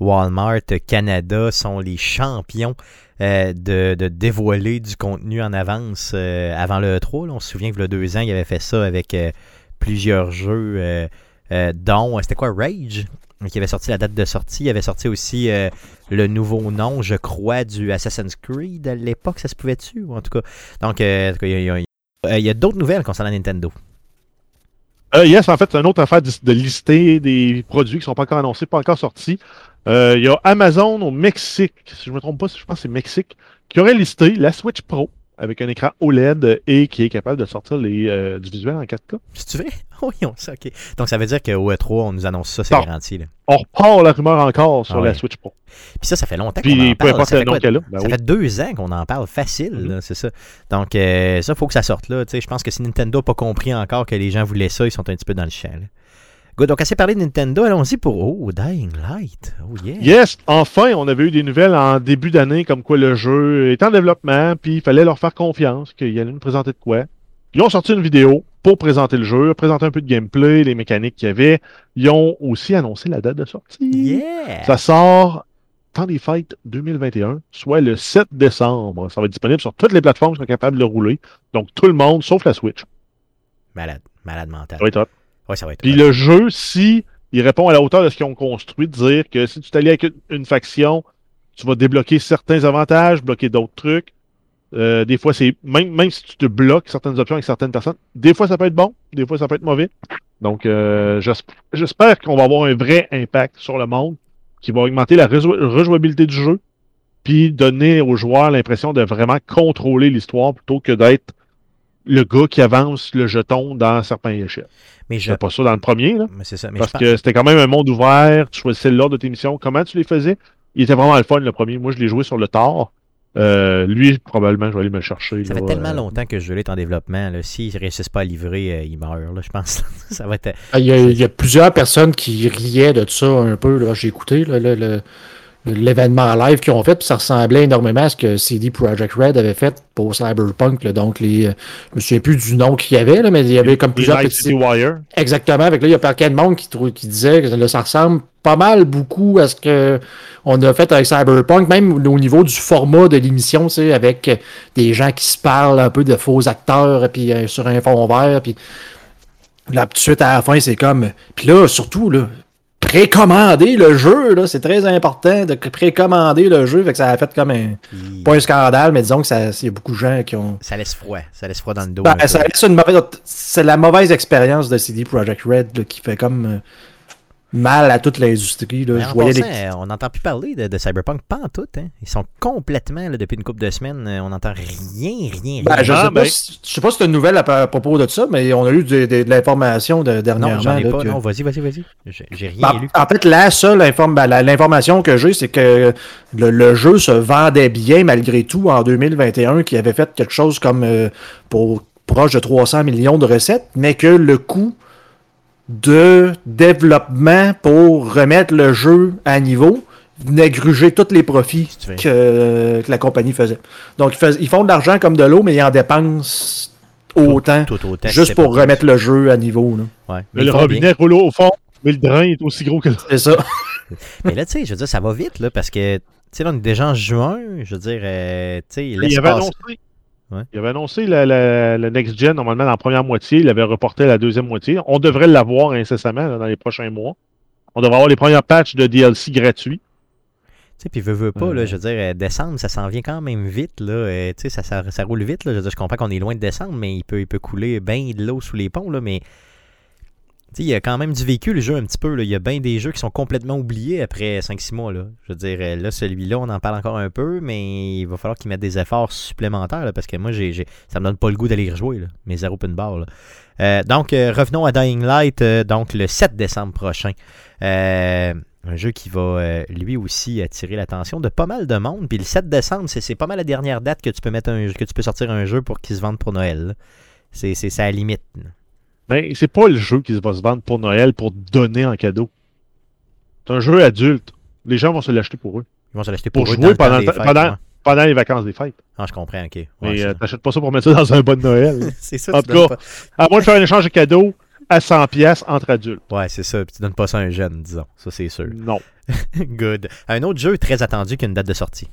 Walmart Canada sont les champions de dévoiler du contenu en avance avant le 3. Là, on se souvient que il y a 2 ans, ils avaient fait ça avec plusieurs jeux, dont, c'était quoi, Rage? Qui avait sorti la date de sortie. Il avait sorti aussi le nouveau nom, je crois, du Assassin's Creed à l'époque. Ça se pouvait-tu? En tout cas, donc il y a d'autres nouvelles concernant Nintendo. Yes, en fait, c'est une autre affaire de lister des produits qui ne sont pas encore annoncés, pas encore sortis. Il y a Amazon au Mexique, si je ne me trompe pas, je pense que c'est Mexique, qui aurait listé la Switch Pro avec un écran OLED et qui est capable de sortir du visuel en 4K. Si tu veux? Oui, on sait, OK. Donc, ça veut dire qu'au E3, on nous annonce ça, c'est garanti. Là. On repart la rumeur encore sur la Switch Pro. Puis ça fait longtemps qu'on en parle. Ça fait 2 ans qu'on en parle facile, là, c'est ça. Donc, ça, il faut que ça sorte là. Je pense que si Nintendo n'a pas compris encore que les gens voulaient ça, ils sont un petit peu dans le champ. Là. Good. Donc, assez parlé de Nintendo, allons-y pour Dying Light. Oh, yeah. Yes, enfin, on avait eu des nouvelles en début d'année comme quoi le jeu est en développement, puis il fallait leur faire confiance qu'ils allaient nous présenter de quoi. Ils ont sorti une vidéo pour présenter le jeu, présenter un peu de gameplay, les mécaniques qu'il y avait. Ils ont aussi annoncé la date de sortie. Yeah. Ça sort temps des fêtes 2021, soit le 7 décembre. Ça va être disponible sur toutes les plateformes qui sont capables de le rouler. Donc, tout le monde, sauf la Switch. Malade mental. Oui, top. Ouais, ça va être puis le jeu, si il répond à la hauteur de ce qu'ils ont construit, dire que si tu t'allies avec une faction, tu vas débloquer certains avantages, bloquer d'autres trucs. Des fois, c'est même si tu te bloques certaines options avec certaines personnes, des fois ça peut être bon, des fois ça peut être mauvais. Donc, j'espère qu'on va avoir un vrai impact sur le monde, qui va augmenter la rejouabilité du jeu, puis donner aux joueurs l'impression de vraiment contrôler l'histoire plutôt que d'être le gars qui avance le jeton dans certains échelles. Mais c'est pas ça dans le premier, là. Mais c'est ça. Mais parce que c'était quand même un monde ouvert, tu choisissais l'ordre de tes missions, comment tu les faisais. Il était vraiment le fun, le premier. Moi, je l'ai joué sur le tard. Lui, probablement, je vais aller me chercher. Ça fait tellement longtemps que je l'ai en développement. S'ils ne réussissent pas à livrer, ils meurent, là, je pense. Ça va être... Il y a plusieurs personnes qui riaient de ça un peu. Là. J'ai écouté l'événement en live qu'ils ont fait, puis ça ressemblait énormément à ce que CD Projekt Red avait fait pour Cyberpunk. Là. Donc, je ne me souviens plus du nom qu'il y avait, là, mais il y avait comme plusieurs petits... Wire. Exactement. Avec, là, il y a plein de monde qui disait que là, ça ressemble pas mal beaucoup à ce qu'on a fait avec Cyberpunk, même au niveau du format de l'émission, tu sais, avec des gens qui se parlent un peu de faux acteurs, puis sur un fond vert, puis là, tout de suite à la fin, c'est comme... Puis là, surtout, là... Précommander le jeu, là, c'est très important de précommander le jeu. Fait que ça a fait comme pas un scandale, mais disons que il y a beaucoup de gens qui ont... Ça laisse froid dans le dos. Ben, ça laisse c'est la mauvaise expérience de CD Projekt Red là, qui fait comme mal à toute l'industrie. Là. On n'entend plus parler de Cyberpunk, pas en tout. Hein. Ils sont complètement, là, depuis une couple de semaines, on n'entend rien. Ben, je sais pas si tu as une nouvelle à propos de ça, mais on a eu de l'information dernièrement. Non, j'en ai pas. Non, vas-y. J'ai rien lu. En fait, la seule l'information que j'ai, c'est que le jeu se vendait bien malgré tout en 2021, qui avait fait quelque chose comme proche de 300 millions de recettes, mais que le coût de développement pour remettre le jeu à niveau venait gruger tous les profits que la compagnie faisait. Donc, ils font de l'argent comme de l'eau, mais ils en dépensent autant juste pour remettre le jeu à niveau. Là. Ouais. Mais le robinet roule au fond, mais le drain est aussi gros que le... C'est ça. Mais là, tu sais, je veux dire, ça va vite, là, parce que, tu sais, là, on est déjà en juin, je veux dire, tu sais, Il avait annoncé la Next Gen, normalement, dans la première moitié. Il avait reporté la deuxième moitié. On devrait l'avoir incessamment là, dans les prochains mois. On devrait avoir les premières patchs de DLC gratuits. Tu sais, puis veut pas, là, je veux dire, décembre, ça s'en vient quand même vite, là. Tu sais, ça roule vite, là. Je veux dire, je comprends qu'on est loin de décembre, mais il peut couler bien de l'eau sous les ponts, là, mais... Tu sais, il y a quand même du vécu, le jeu, un petit peu. Là. Il y a bien des jeux qui sont complètement oubliés après 5-6 mois. Là. Je veux dire, là, celui-là, on en parle encore un peu, mais il va falloir qu'ils mettent des efforts supplémentaires, là, parce que moi, ça me donne pas le goût d'aller y rejouer, là, mes zéro open bar. Là. Donc, revenons à Dying Light, donc le 7 décembre prochain. Un jeu qui va, lui aussi, attirer l'attention de pas mal de monde. Puis le 7 décembre, c'est pas mal la dernière date que tu peux mettre que tu peux sortir un jeu pour qu'il se vende pour Noël. Là. C'est à la limite, là. Mais c'est pas le jeu qui va se vendre pour Noël pour donner en cadeau. C'est un jeu adulte. Les gens vont se l'acheter pour eux. Ils vont se l'acheter pour eux jouer pendant les vacances des fêtes. Ah, je comprends, OK. Ouais, mais t'achètes pas ça pour mettre ça dans un bon Noël. C'est ça, en tout cas, à moins de faire un échange de cadeaux à 100$ entre adultes. Ouais, c'est ça. Puis tu donnes pas ça à un jeune, disons. Ça, c'est sûr. Non. Good. Un autre jeu très attendu qui a une date de sortie.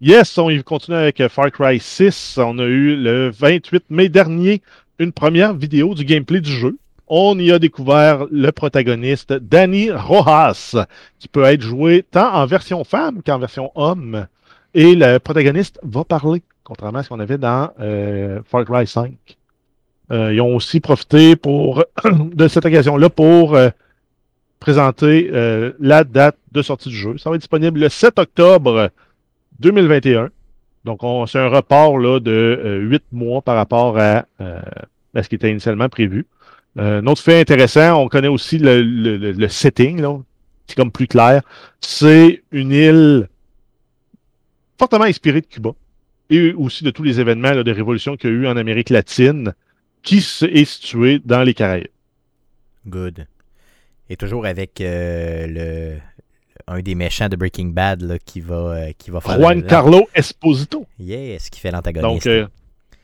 Yes, on y continue avec Far Cry 6. On a eu le 28 mai dernier une première vidéo du gameplay du jeu. On y a découvert le protagoniste Danny Rojas, qui peut être joué tant en version femme qu'en version homme. Et le protagoniste va parler, contrairement à ce qu'on avait dans Far Cry 5. Ils ont aussi profité pour de cette occasion-là pour présenter la date de sortie du jeu. Ça va être disponible le 7 octobre 2021. Donc, c'est un report là, de 8 mois par rapport à ce qui était initialement prévu. Un autre fait intéressant, on connaît aussi le setting, là, c'est comme plus clair. C'est une île fortement inspirée de Cuba et aussi de tous les événements là, de révolution qu'il y a eu en Amérique latine qui est située dans les Caraïbes. Good. Et toujours avec un des méchants de Breaking Bad là, qui va faire... Juan Carlo Esposito. Yes, qui fait l'antagoniste. Donc,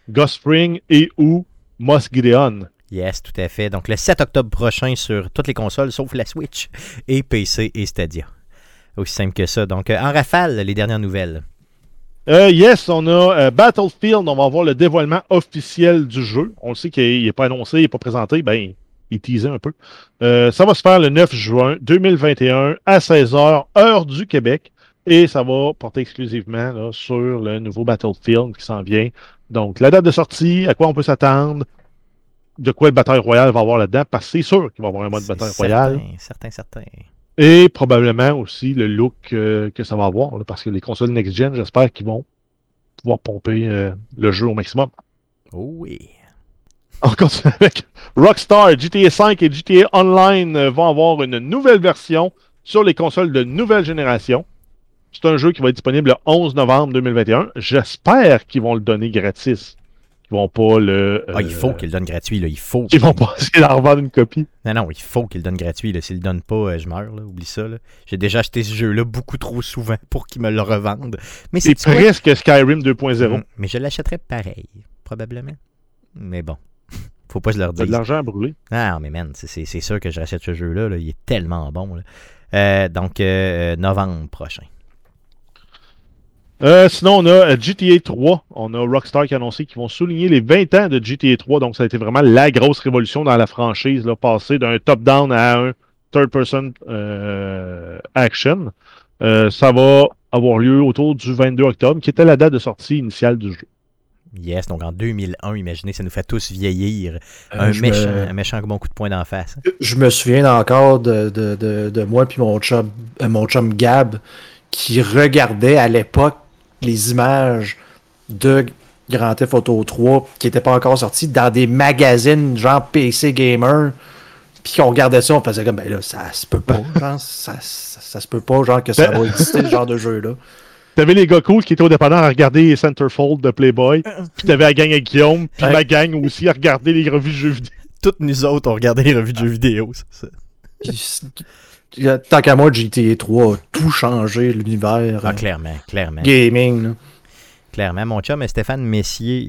Ghost Spring et ou Mos Gideon. Yes, tout à fait. Donc, le 7 octobre prochain sur toutes les consoles, sauf la Switch et PC et Stadia. Aussi simple que ça. Donc, en rafale, les dernières nouvelles. Yes, on a Battlefield. On va avoir le dévoilement officiel du jeu. On le sait qu'il n'est pas annoncé, il n'est pas présenté. Ben, il teasait un peu. Ça va se faire le 9 juin 2021 à 16h, heure du Québec. Et ça va porter exclusivement là, sur le nouveau Battlefield qui s'en vient. Donc, la date de sortie, à quoi on peut s'attendre? De quoi le bataille royale va avoir là-dedans, parce que c'est sûr qu'il va avoir un mode bataille royale. Certain. Et probablement aussi le look que ça va avoir, là, parce que les consoles next-gen, j'espère qu'ils vont pouvoir pomper le jeu au maximum. Oh oui. On continue avec Rockstar, GTA 5 et GTA Online vont avoir une nouvelle version sur les consoles de nouvelle génération. C'est un jeu qui va être disponible le 11 novembre 2021. J'espère qu'ils vont le donner gratis. Ils vont pas le... il faut qu'ils le donnent gratuit, là. Il faut. Ils vont pas essayer d'en revendre une copie. Non, il faut qu'ils le donnent gratuit, là. S'ils le donnent pas, je meurs, là. Oublie ça, là. J'ai déjà acheté ce jeu-là beaucoup trop souvent pour qu'ils me le revendent. Mais c'est presque Skyrim 2.0. Mais je l'achèterais pareil, probablement. Mais bon, faut pas que je leur dise. T'as de l'argent à brûler. Non, mais man, c'est sûr que je rachète ce jeu-là, là. Il est tellement bon, là. Donc, novembre prochain. Sinon, on a GTA 3. On a Rockstar qui a annoncé qu'ils vont souligner les 20 ans de GTA 3. Donc, ça a été vraiment la grosse révolution dans la franchise, là, passer d'un top-down à un third-person action. Ça va avoir lieu autour du 22 octobre, qui était la date de sortie initiale du jeu. Yes, donc en 2001, imaginez, ça nous fait tous vieillir. Un méchant bon coup de poing d'en face. Je me souviens encore de moi puis mon chum Gab, qui regardait à l'époque les images de Grand Theft Auto 3 qui n'étaient pas encore sorties dans des magazines genre PC Gamer, puis on regardait ça, on faisait comme ben là ça se peut pas, genre ça se peut pas, genre que ça va exister ce genre de jeu là. T'avais les gars cool qui étaient au dépanneur à regarder Centerfold de Playboy, puis t'avais la gang avec Guillaume, puis ma gang aussi à regarder les revues de jeux vidéo. Toutes nous autres on regardait les revues de jeux vidéo, c'est ça. Tant qu'à moi, GTA 3 a tout changé, l'univers. Ah, clairement. Gaming, là. Clairement. Mon chum, Stéphane Messier,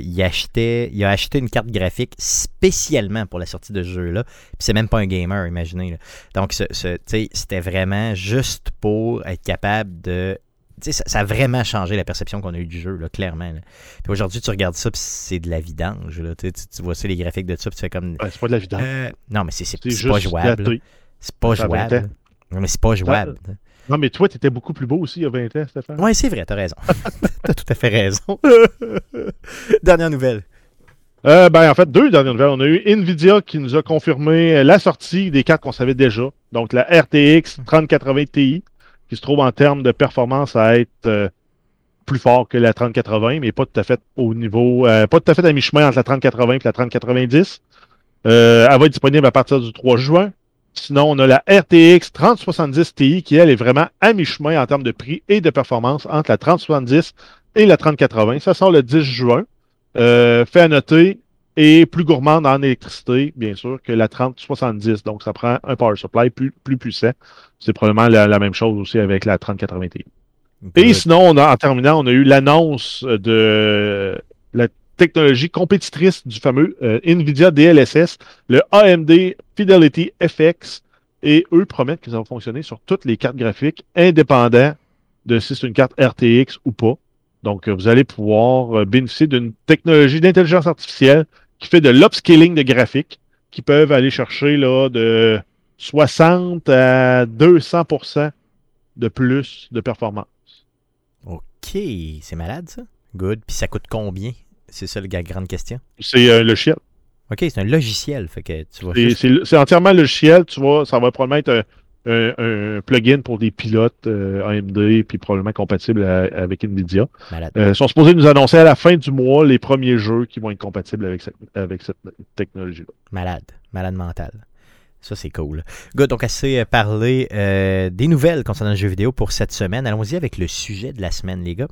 il a acheté une carte graphique spécialement pour la sortie de ce jeu-là. Puis c'est même pas un gamer, imaginez, là. Donc, c'était vraiment juste pour être capable de... Tu sais, ça a vraiment changé la perception qu'on a eue du jeu, là, clairement, là. Puis aujourd'hui, tu regardes ça, puis c'est de la vidange, là. Tu vois ça, les graphiques de ça, puis tu fais comme... Ouais, c'est pas de la vidange. Non, mais c'est pas jouable. C'est pas jouable. Non, mais toi, t'étais beaucoup plus beau aussi il y a 20 ans, Stéphane. Oui, c'est vrai, t'as raison. T'as tout à fait raison. Dernière nouvelle. En fait, deux dernières nouvelles. On a eu Nvidia qui nous a confirmé la sortie des cartes qu'on savait déjà. Donc, la RTX 3080 Ti, qui se trouve en termes de performance à être plus fort que la 3080, mais pas tout à fait au niveau... pas tout à fait à mi-chemin entre la 3080 et la 3090. Elle va être disponible à partir du 3 juin. Sinon, on a la RTX 3070 Ti qui, elle, est vraiment à mi-chemin en termes de prix et de performance entre la 3070 et la 3080. Ça sort le 10 juin. Fait à noter et plus gourmande en électricité, bien sûr, que la 3070. Donc, ça prend un power supply plus puissant. C'est probablement la même chose aussi avec la 3080 Ti. Et sinon, en terminant, on a eu l'annonce de la technologie compétitrice du fameux Nvidia DLSS, le AMD Fidelity FX, et eux promettent qu'ils vont fonctionner sur toutes les cartes graphiques, indépendant de si c'est une carte RTX ou pas. Donc, vous allez pouvoir bénéficier d'une technologie d'intelligence artificielle qui fait de l'upscaling de graphiques, qui peuvent aller chercher là, de 60 à 200% de plus de performance. OK, c'est malade ça. Good. Puis ça coûte combien? C'est ça la grande question. C'est un logiciel. OK, c'est un logiciel. Fait que tu vas c'est entièrement logiciel. Tu vois, ça va probablement être un plugin pour des pilotes AMD, puis probablement compatible avec Nvidia. Ils sont supposés nous annoncer à la fin du mois les premiers jeux qui vont être compatibles avec cette technologie-là. Malade mental. Ça, c'est cool. Good, donc assez parlé des nouvelles concernant le jeu vidéo pour cette semaine. Allons-y avec le sujet de la semaine, les gars.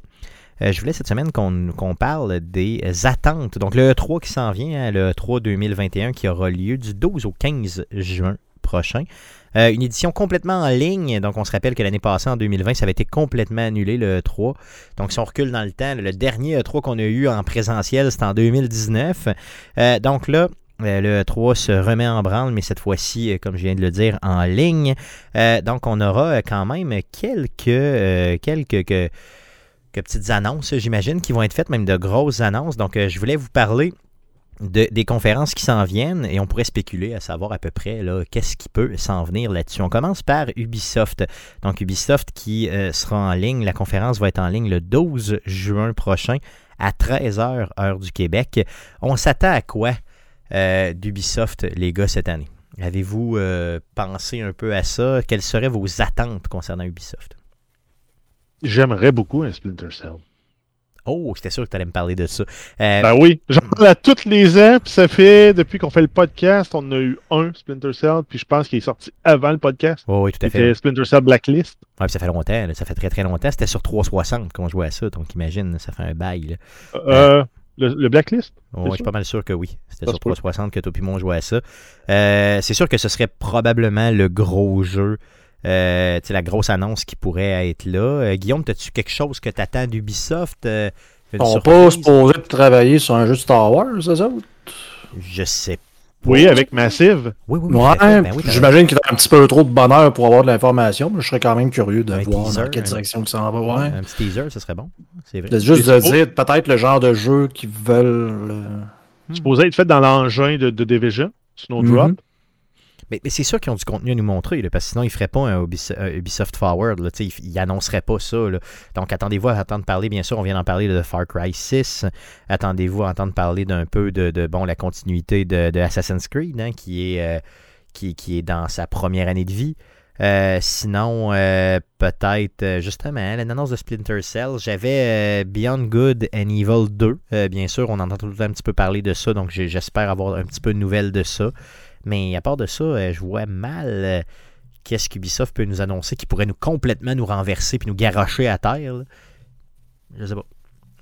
Je voulais cette semaine qu'on parle des attentes. Donc, le E3 qui s'en vient, hein, le E3 2021 qui aura lieu du 12 au 15 juin prochain. Une édition complètement en ligne. Donc, on se rappelle que l'année passée, en 2020, ça avait été complètement annulé, le E3. Donc, si on recule dans le temps, le dernier E3 qu'on a eu en présentiel, c'était en 2019. Donc là, le E3 se remet en branle, mais cette fois-ci, comme je viens de le dire, en ligne. Donc, on aura quand même quelques petites annonces, j'imagine, qui vont être faites, même de grosses annonces. Donc, je voulais vous parler des conférences qui s'en viennent et on pourrait spéculer à savoir à peu près là, qu'est-ce qui peut s'en venir là-dessus. On commence par Ubisoft. Donc, Ubisoft qui sera en ligne. La conférence va être en ligne le 12 juin prochain à 13h, heure du Québec. On s'attend à quoi d'Ubisoft, les gars, cette année? Avez-vous pensé un peu à ça? Quelles seraient vos attentes concernant Ubisoft? J'aimerais beaucoup un Splinter Cell. Oh, j'étais sûr que tu allais me parler de ça. Ben oui, j'en parle à tous les ans, puis ça fait, depuis qu'on fait le podcast, on a eu un Splinter Cell, puis je pense qu'il est sorti avant le podcast. Oh, oui, tout à fait. C'était Splinter Cell Blacklist. Oui, puis ça fait longtemps, là, ça fait très très longtemps. C'était sur 360 qu'on jouait à ça, donc imagine, ça fait un bail. Le Blacklist? Oui, je suis pas mal sûr que oui. C'était sur 360 que toi et moi jouait à ça. C'est sûr que ce serait probablement le gros jeu. La grosse annonce qui pourrait être là. Guillaume, as-tu quelque chose que t'attends d'Ubisoft? On peut supposer travailler sur un jeu de Star Wars, eux autres? Je sais pas. Oui, avec Massive. Oui, j'imagine qu'il y a un petit peu trop de bonheur pour avoir de l'information, mais je serais quand même curieux de voir dans quelle direction que ça en va. Ouais. Un petit teaser, ce serait bon. C'est vrai. Juste de dire peut-être le genre de jeu qu'ils veulent... supposé être fait dans l'engin de Division, Snowdrop. Mais c'est sûr qu'ils ont du contenu à nous montrer, là, parce que sinon, ils ne feraient pas un Ubisoft Forward. Là, ils n'annonceraient pas ça. Là. Donc, attendez-vous à entendre parler, bien sûr, on vient d'en parler de Far Cry 6. Attendez-vous à entendre parler d'un peu de la continuité de Assassin's Creed, hein, qui est dans sa première année de vie. Sinon, peut-être, justement, l'annonce de Splinter Cell, j'avais Beyond Good and Evil 2. Bien sûr, on entend tout le temps un petit peu parler de ça, donc j'espère avoir un petit peu de nouvelles de ça. Mais à part de ça, je vois mal qu'est-ce qu'Ubisoft peut nous annoncer qui pourrait nous complètement nous renverser puis nous garrocher à terre. Là. Je sais pas.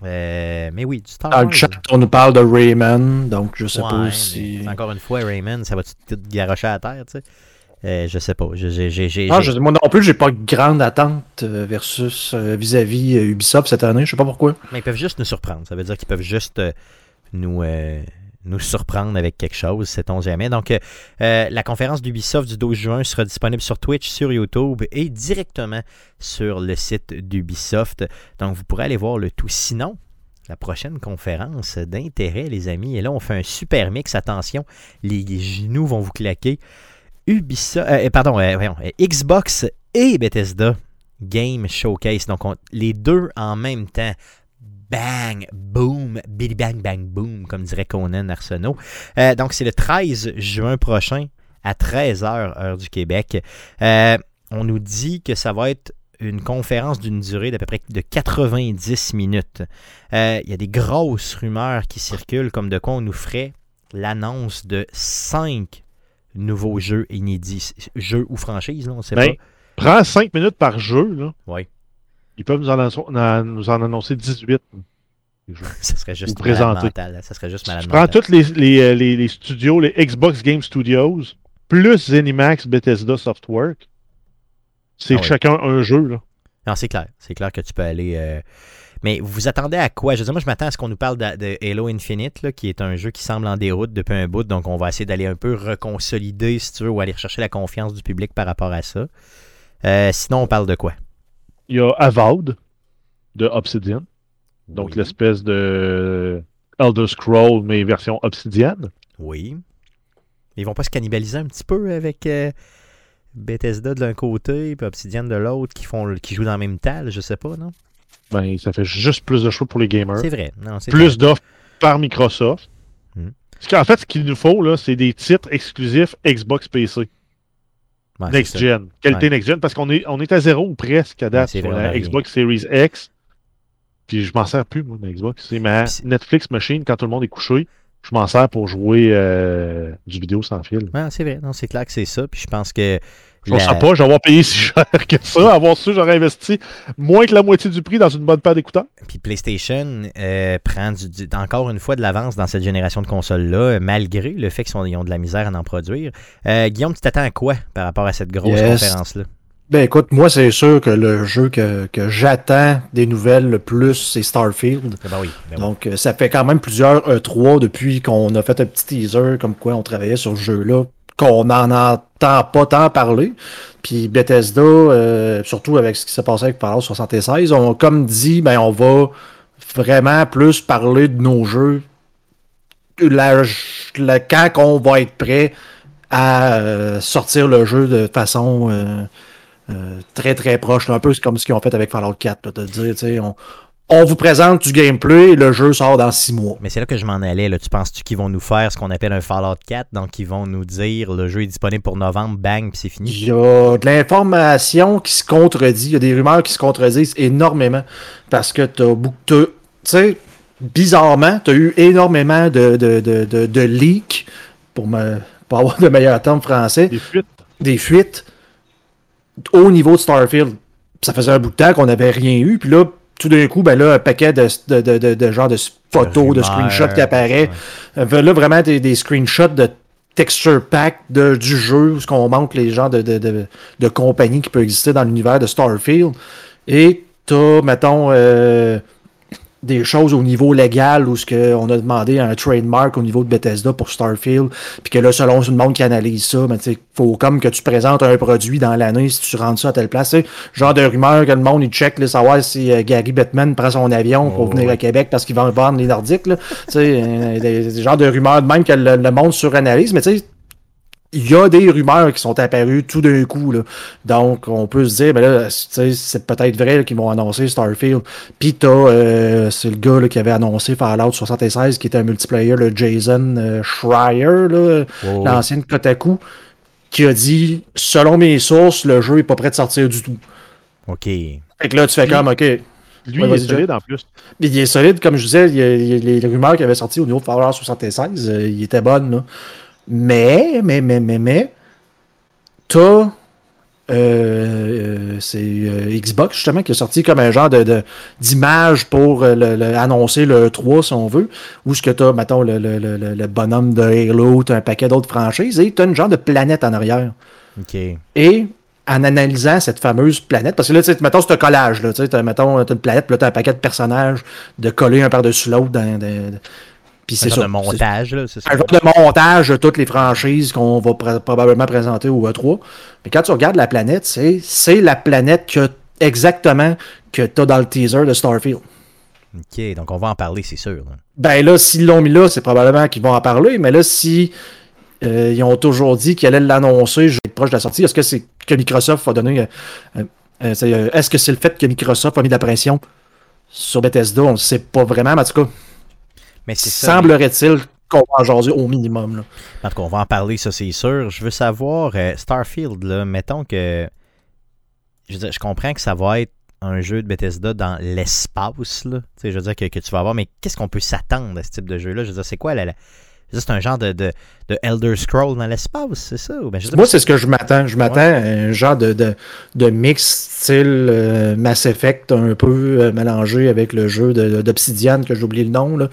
Mais oui, du Star Wars. Dans le chat, on nous parle de Rayman, donc je sais pas si... Encore une fois, Rayman, ça va tout garrocher à terre, tu sais? Je sais pas. Moi non plus, j'ai pas grande attente versus vis-à-vis Ubisoft cette année. Je sais pas pourquoi. Mais ils peuvent juste nous surprendre. Ça veut dire qu'ils peuvent juste nous surprendre avec quelque chose, sait-on jamais. Donc, la conférence d'Ubisoft du 12 juin sera disponible sur Twitch, sur YouTube et directement sur le site d'Ubisoft. Donc, vous pourrez aller voir le tout. Sinon, la prochaine conférence d'intérêt, les amis, et là, on fait un super mix. Attention, les genoux vont vous claquer. Xbox et Bethesda Game Showcase. Donc, les deux en même temps. Bang, boom, billy bang, bang, boom, comme dirait Conan Arsenault. Donc, c'est le 13 juin prochain à 13h, heure du Québec. On nous dit que ça va être une conférence d'une durée d'à peu près de 90 minutes. Il y a des grosses rumeurs qui circulent, comme de quoi on nous ferait l'annonce de 5 nouveaux jeux inédits. Jeux ou franchises, on ne sait pas. Prends 5 minutes par jeu, là. Oui. Ils peuvent nous en annoncer 18. Ça serait juste malade mental. Ça serait juste malade mental. Je prends tous les studios, les Xbox Game Studios, plus ZeniMax, Bethesda, Softworks. C'est chacun un jeu. Là. Non, c'est clair. C'est clair que tu peux aller... Mais vous vous attendez à quoi? Je veux dire, moi, je m'attends à ce qu'on nous parle de Halo Infinite, là, qui est un jeu qui semble en déroute depuis un bout. Donc, on va essayer d'aller un peu reconsolider, si tu veux, ou aller rechercher la confiance du public par rapport à ça. Sinon, on parle de quoi? Il y a Avowed de Obsidian. Donc, oui, l'espèce de Elder Scrolls, mais version Obsidian. Oui. Ils vont pas se cannibaliser un petit peu avec Bethesda d'un côté puis Obsidian de l'autre qui jouent dans le même tal, je sais pas, non? Ben, ça fait juste plus de choix pour les gamers. C'est vrai. Non, c'est plus vrai. D'offres par Microsoft. En fait, ce qu'il nous faut, là, c'est des titres exclusifs Xbox PC. Ouais, Next Gen. Qualité Next Gen, parce qu'on est à zéro ou presque à date sur la Xbox Series X. Puis je m'en sers plus, moi, ma Xbox. C'est ma Netflix machine, quand tout le monde est couché. Je m'en sers pour jouer du vidéo sans fil. Ah, c'est vrai, non, c'est clair que c'est ça. Puis je pense que. Je ne sais pas, j'aurais payé si cher que ça. Avoir su, j'aurais investi moins que la moitié du prix dans une bonne paire d'écouteurs. Puis PlayStation prend encore une fois de l'avance dans cette génération de consoles-là, malgré le fait qu'ils ont de la misère à en produire. Guillaume, tu t'attends à quoi par rapport à cette grosse conférence-là? Ben écoute, moi c'est sûr que le jeu que j'attends des nouvelles le plus, c'est Starfield. Ben oui, ben donc ça fait quand même plusieurs E3 depuis qu'on a fait un petit teaser comme quoi on travaillait sur ce jeu-là, qu'on n'en entend pas tant parler. Puis Bethesda, surtout avec ce qui s'est passé avec Fallout 76, on a comme dit, ben on va vraiment plus parler de nos jeux quand on va être prêt à sortir le jeu de façon... très très proche, là, un peu comme ce qu'ils ont fait avec Fallout 4, là, de dire, tu sais, on vous présente du gameplay et le jeu sort dans 6 mois. Mais c'est là que je m'en allais, là. Tu penses-tu qu'ils vont nous faire ce qu'on appelle un Fallout 4, donc ils vont nous dire le jeu est disponible pour novembre, bang, puis c'est fini? Il y a de l'information qui se contredit, il y a des rumeurs qui se contredisent énormément, parce que tu sais, bizarrement, t'as eu énormément de leaks, pour avoir de meilleurs termes français. Des fuites. Au niveau de Starfield, ça faisait un bout de temps qu'on n'avait rien eu, puis là, tout d'un coup, ben là, un paquet de genre de photos, de screenshots qui apparaît. Ouais. Là, vraiment, des screenshots de texture pack du jeu, où on montre les genres de compagnies qui peuvent exister dans l'univers de Starfield. Et t'as, mettons, des choses au niveau légal où on a demandé un trademark au niveau de Bethesda pour Starfield, puis que là, selon le monde qui analyse ça, ben, il faut comme que tu présentes un produit dans l'année si tu rentres ça à telle place. T'sais, genre de rumeur que le monde, il check, là, savoir si Gary Bettman prend son avion pour venir à Québec parce qu'il va vendre les Nordiques. Là. Des genres de rumeurs de même que le monde suranalyse, mais tu sais, il y a des rumeurs qui sont apparues tout d'un coup. Là. Donc, on peut se dire, ben là, c'est peut-être vrai là, qu'ils vont annoncer Starfield. Puis c'est le gars là, qui avait annoncé Fallout 76, qui était un multiplayer, le Jason Schreier, là, l'ancien Kotaku, qui a dit, selon mes sources, le jeu n'est pas prêt de sortir du tout. OK. Fait que là, tu fais comme, OK. Lui, il est solide en plus. Il est solide, comme je disais, les rumeurs qu'il avait sorties au niveau de Fallout 76, il était bonne, là. Mais, t'as Xbox justement qui a sorti comme un genre d'image pour annoncer le 3 si on veut, où ce que t'as, mettons, le bonhomme de Halo, t'as un paquet d'autres franchises et t'as une genre de planète en arrière. OK. Et en analysant cette fameuse planète, parce que là, tu sais, mettons, c'est un collage, là, tu sais, t'as une planète, puis là, t'as un paquet de personnages de coller un par-dessus l'autre dans puis c'est ça. Montage, là, c'est ça. Un genre de montage de toutes les franchises qu'on va probablement présenter au E3. Mais quand tu regardes la planète, c'est la planète que tu as dans le teaser de Starfield. OK, donc on va en parler, c'est sûr. Ben là, s'ils l'ont mis là, c'est probablement qu'ils vont en parler. Mais là, si ils ont toujours dit qu'ils allaient l'annoncer proche de la sortie, est-ce que c'est que Microsoft a donné... est-ce que c'est le fait que Microsoft a mis de la pression sur Bethesda? On ne sait pas vraiment, mais en tout cas... Mais c'est ça, semblerait-il qu'on va en jaser au minimum. Là. En tout cas, on va en parler, ça c'est sûr. Je veux savoir, Starfield, là, mettons que... Je veux dire, je comprends que ça va être un jeu de Bethesda dans l'espace, là. Je veux dire que tu vas avoir, mais qu'est-ce qu'on peut s'attendre à ce type de jeu-là? Je veux dire, c'est quoi Je veux dire, c'est un genre de Elder Scrolls dans l'espace, c'est ça? Ou bien, je veux dire, moi, c'est ce que je m'attends. Je m'attends à un genre de mix style Mass Effect un peu mélangé avec le jeu d'Obsidian, que j'ai oublié le nom. Là.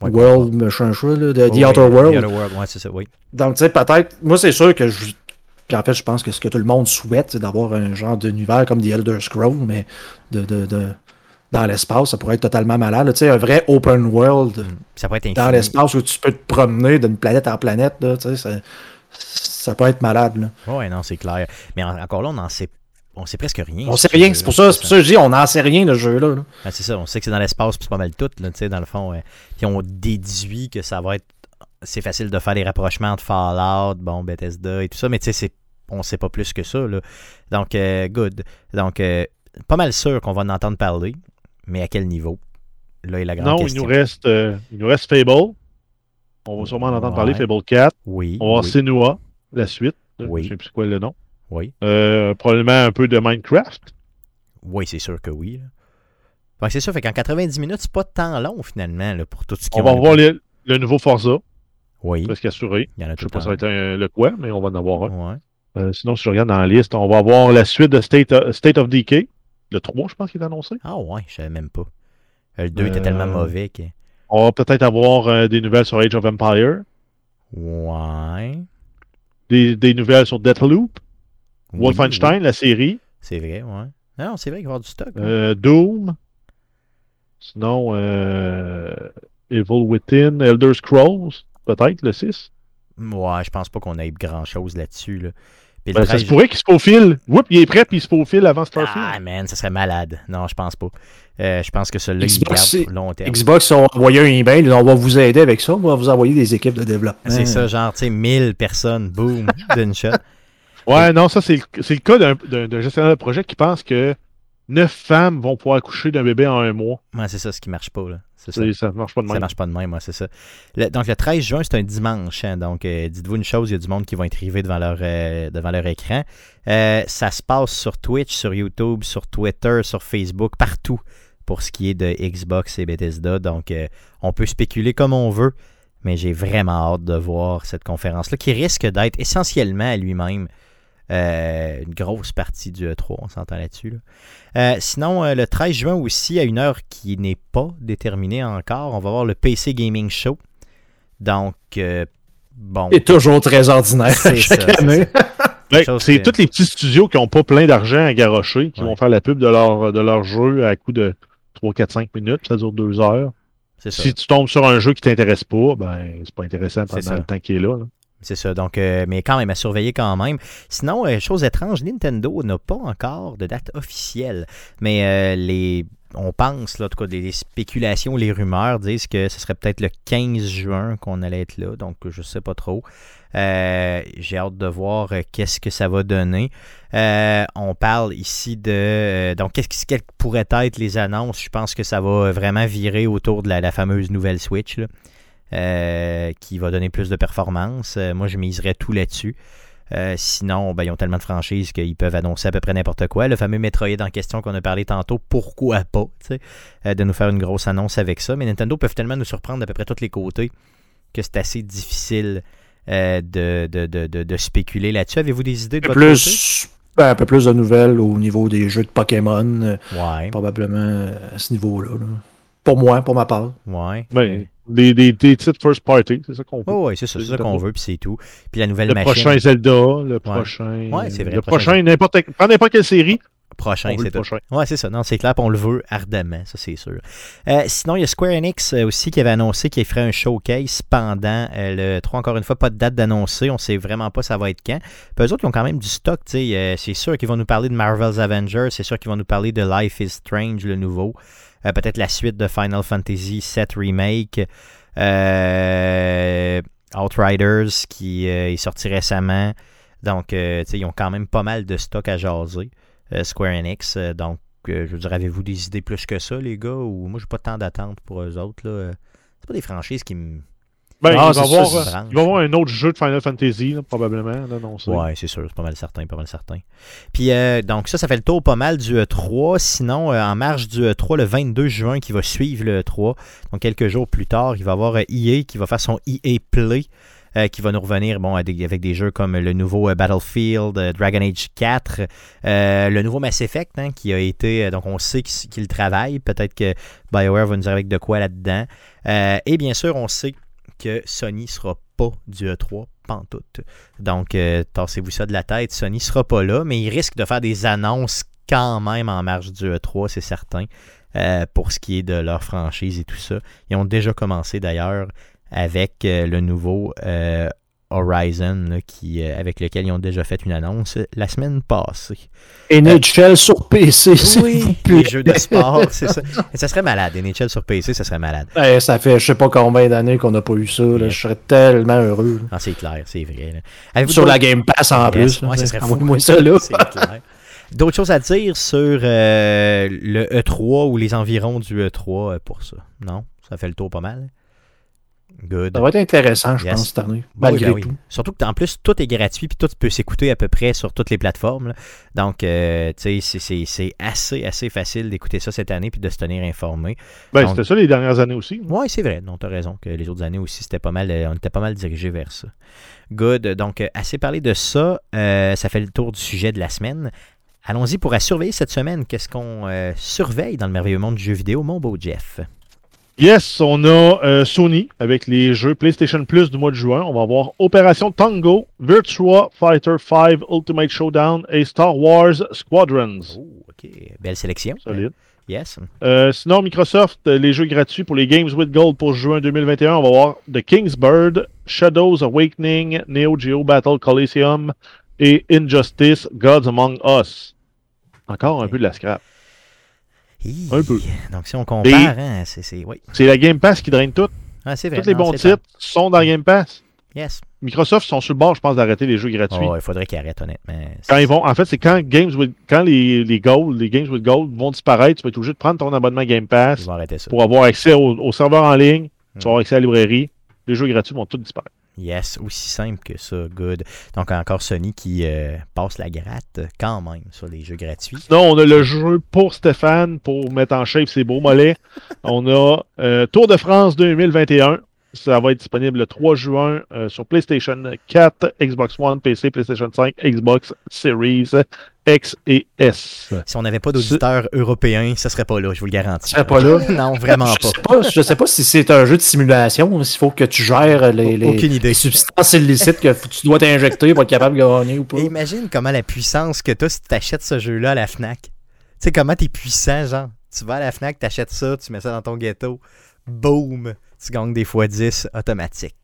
World, je sais pas, The Outer World. The Outer World, ouais, c'est ça, oui. Donc, tu sais, peut-être... Moi, c'est sûr que Puis en fait, je pense que ce que tout le monde souhaite, c'est d'avoir un genre d'univers comme The Elder Scrolls, mais dans l'espace, ça pourrait être totalement malade. Tu sais, un vrai open world ça pourrait être dans l'espace où tu peux te promener d'une planète en planète. Là, tu sais, ça peut être malade. Oui, non, c'est clair. Mais encore là, on n'en sait pas. On sait presque rien. On sait rien, c'est pour ça que je dis on n'en sait rien, le jeu-là. Là. Ah, c'est ça, on sait que c'est dans l'espace, puis c'est pas mal tout, là, tu sais, dans le fond. Puis on déduit que ça va être... C'est facile de faire les rapprochements entre Fallout, bon, Bethesda et tout ça, mais tu sais, on sait pas plus que ça, là. Donc, good. Donc, pas mal sûr qu'on va en entendre parler, mais à quel niveau? Là est la grande question. Non, il nous reste Fable. On va sûrement en entendre parler, Fable 4. Oui. On va avoir Senua, la suite. Là. Oui. Je sais plus quoi le nom. Oui. Probablement un peu de Minecraft. Oui, c'est sûr que oui. Donc, c'est sûr, fait qu'en 90 minutes, c'est pas tant long finalement là, pour tout ce qui est. On va avoir le nouveau Forza. Oui. Presque assuré. Il y en a je sais pas si ça va être le quoi, mais on va en avoir un. Ouais. Sinon, si je regarde dans la liste, on va avoir la suite de State of Decay. Le 3, je pense qu'il est annoncé. Ah ouais, je savais même pas. Le 2 était tellement mauvais que. On va peut-être avoir des nouvelles sur Age of Empire. Ouais. Des nouvelles sur Deathloop. Wolfenstein, la série. C'est vrai, ouais. Non, c'est vrai qu'il va y avoir du stock. Doom. Sinon, Evil Within, Elder Scrolls, peut-être, le 6. Ouais, je pense pas qu'on ait grand-chose là-dessus. Là. Puis le 13, ça se pourrait qu'il se faufile. Oups, il est prêt, puis il se faufile avant Starfield. Ah, man, ça serait malade. Non, je pense pas. Je pense que celui-là, il garde long terme. Xbox ont envoyé un email, on va vous aider avec ça, on va vous envoyer des équipes de développement. C'est ça, genre, tu sais, 1000 personnes, boom, d'une shot. Ouais, non, ça, c'est le cas d'un gestionnaire de projet qui pense que 9 femmes vont pouvoir accoucher d'un bébé en un mois. Ouais, c'est ça, ce qui marche pas, là. Ça marche pas de même. Ça marche pas de même, ouais, c'est ça. Donc, le 13 juin, c'est un dimanche. Hein, donc, dites-vous une chose, il y a du monde qui va être rivé devant leur écran. Ça se passe sur Twitch, sur YouTube, sur Twitter, sur Facebook, partout pour ce qui est de Xbox et Bethesda. Donc, on peut spéculer comme on veut, mais j'ai vraiment hâte de voir cette conférence-là qui risque d'être essentiellement à lui-même. Une grosse partie du E3, on s'entend là-dessus. Là. Sinon, le 13 juin aussi, à une heure qui n'est pas déterminée encore, on va voir le PC Gaming Show. Donc, bon. C'est toujours très ordinaire chaque année. C'est tous les petits studios qui n'ont pas plein d'argent à garrocher, qui vont faire la pub de leur jeu à coup de 3-4-5 minutes, ça dure 2 heures. C'est si ça. Tu tombes sur un jeu qui ne t'intéresse pas, ben c'est pas intéressant pendant le temps qu'il est là. C'est ça, donc, mais quand même, à surveiller quand même. Sinon, chose étrange, Nintendo n'a pas encore de date officielle, mais on pense, là, en tout cas, les spéculations, les rumeurs disent que ce serait peut-être le 15 juin qu'on allait être là, donc je ne sais pas trop. J'ai hâte de voir qu'est-ce que ça va donner. On parle ici de... donc, quelles pourraient être les annonces? Je pense que ça va vraiment virer autour de la fameuse nouvelle Switch, là. Qui va donner plus de performance. Moi, je miserais tout là-dessus. Sinon, ben, ils ont tellement de franchises qu'ils peuvent annoncer à peu près n'importe quoi. Le fameux Metroid en question qu'on a parlé tantôt, pourquoi pas, de nous faire une grosse annonce avec ça. Mais Nintendo peuvent tellement nous surprendre d'à peu près tous les côtés que c'est assez difficile de spéculer là-dessus. Avez-vous des idées de votre côté? Un peu plus de nouvelles au niveau des jeux de Pokémon. Probablement à ce niveau-là. Là. Pour moi, pour ma part. Ouais. Mais... Des titres first party, c'est ça qu'on veut. Oh oui, c'est ça qu'on veut, puis c'est tout. Puis la nouvelle machine. Le prochain Zelda, le prochain... Ouais, c'est vrai. Le prochain, n'importe quelle série. Prochain, c'est tout. Prochain. Ouais, c'est ça. Non, c'est clair, puis on le veut ardemment, ça c'est sûr. Sinon, il y a Square Enix aussi qui avait annoncé qu'il ferait un showcase pendant le 3. Encore une fois, pas de date d'annoncer, on ne sait vraiment pas ça va être quand. Puis eux autres, ils ont quand même du stock, tu sais. C'est sûr qu'ils vont nous parler de Marvel's Avengers, c'est sûr qu'ils vont nous parler de Life is Strange, le nouveau. Peut-être la suite de Final Fantasy VII Remake. Outriders qui est sorti récemment. Donc, tu sais, ils ont quand même pas mal de stock à jaser. Square Enix. Donc, je vous dirais, avez-vous des idées plus que ça, les gars? Ou moi, j'ai pas tant d'attente pour eux autres. Là. C'est pas des franchises qui me... Ben, il va avoir un autre jeu de Final Fantasy, là, probablement. Là, non, ouais, c'est sûr, c'est pas mal certain. Puis, donc, ça fait le tour pas mal du E3. Sinon, en marge du E3, le 22 juin, qui va suivre le E3. Donc, quelques jours plus tard, il va y avoir EA qui va faire son EA Play, qui va nous revenir avec des jeux comme le nouveau Battlefield, Dragon Age 4, le nouveau Mass Effect, hein, qui a été... donc, on sait qu'il travaille. Peut-être que BioWare va nous dire avec de quoi là-dedans. Et bien sûr, on sait que Sony ne sera pas du E3 pantoute. Donc, tassez-vous ça de la tête. Sony ne sera pas là, mais il risque de faire des annonces quand même en marge du E3, c'est certain, pour ce qui est de leur franchise et tout ça. Ils ont déjà commencé d'ailleurs avec le nouveau Horizon, là, avec lequel ils ont déjà fait une annonce la semaine passée. Et NHL sur PC, oui, s'il vous plaît. Les jeux de sport, c'est ça. Et ça serait malade. NHL sur PC, ça serait malade. Ben, ça fait je sais pas combien d'années qu'on n'a pas eu ça. Là. Ouais. Je serais tellement heureux. Ah, c'est clair, c'est vrai. Avez-vous sur la Game Pass en plus. Ouais, ça serait fou. Moi, ça, là. C'est clair. D'autres choses à dire sur le E3 ou les environs du E3 pour ça? Non? Ça fait le tour pas mal? Good. Ça va être intéressant, je pense, cette année. Malgré tout. Surtout que en plus, tout est gratuit puis tout peut s'écouter à peu près sur toutes les plateformes. Là. Donc, tu sais, c'est assez facile d'écouter ça cette année puis de se tenir informé. Ben, donc, c'était ça les dernières années aussi. Oui, c'est vrai. Donc, tu as raison que les autres années aussi, c'était pas mal. On était pas mal dirigés vers ça. Good. Donc, assez parlé de ça. Ça fait le tour du sujet de la semaine. Allons-y pour surveiller cette semaine. Qu'est-ce qu'on surveille dans le merveilleux monde du jeu vidéo, mon beau Jeff? Yes, on a Sony avec les jeux PlayStation Plus du mois de juin. On va avoir Opération Tango, Virtua Fighter 5, Ultimate Showdown et Star Wars Squadrons. Oh, OK. Belle sélection. Solide. Yes. Sinon, Microsoft, les jeux gratuits pour les Games with Gold pour juin 2021. On va avoir The King's Bird, Shadows Awakening, Neo Geo Battle Coliseum et Injustice Gods Among Us. Encore un peu de la scrap. Hi. Un peu. Donc, si on compare, hein, oui. C'est la Game Pass qui draine tout. Ah, c'est vrai. Tous les bons titres sont dans Game Pass. Yes. Microsoft sont sur le bord, je pense, d'arrêter les jeux gratuits. Oh, il faudrait qu'ils arrêtent, honnêtement. Quand les Games with Gold vont disparaître, tu vas être obligé de prendre ton abonnement Game Pass pour avoir accès au serveur en ligne, tu vas avoir accès à la librairie. Les jeux gratuits vont tous disparaître. Yes, aussi simple que ça, good. Donc, encore Sony qui passe la gratte quand même sur les jeux gratuits. Non, on a le jeu pour Stéphane, pour mettre en shape ses beaux mollets. On a Tour de France 2021. Ça va être disponible le 3 juin sur PlayStation 4, Xbox One, PC, PlayStation 5, Xbox Series X et S. Si on n'avait pas d'auditeurs européens, ça serait pas là, je vous le garantis. Ça serait pas là? Non, vraiment pas. Je sais pas si c'est un jeu de simulation, mais s'il faut que tu gères les substances illicites que tu dois t'injecter pour être capable de gagner ou pas. Imagine comment la puissance que tu as si tu achètes ce jeu-là à la FNAC. Tu sais, comment tu es puissant, genre. Tu vas à la FNAC, tu achètes ça, tu mets ça dans ton ghetto. Boom! Tu gagnes des fois 10 automatiques.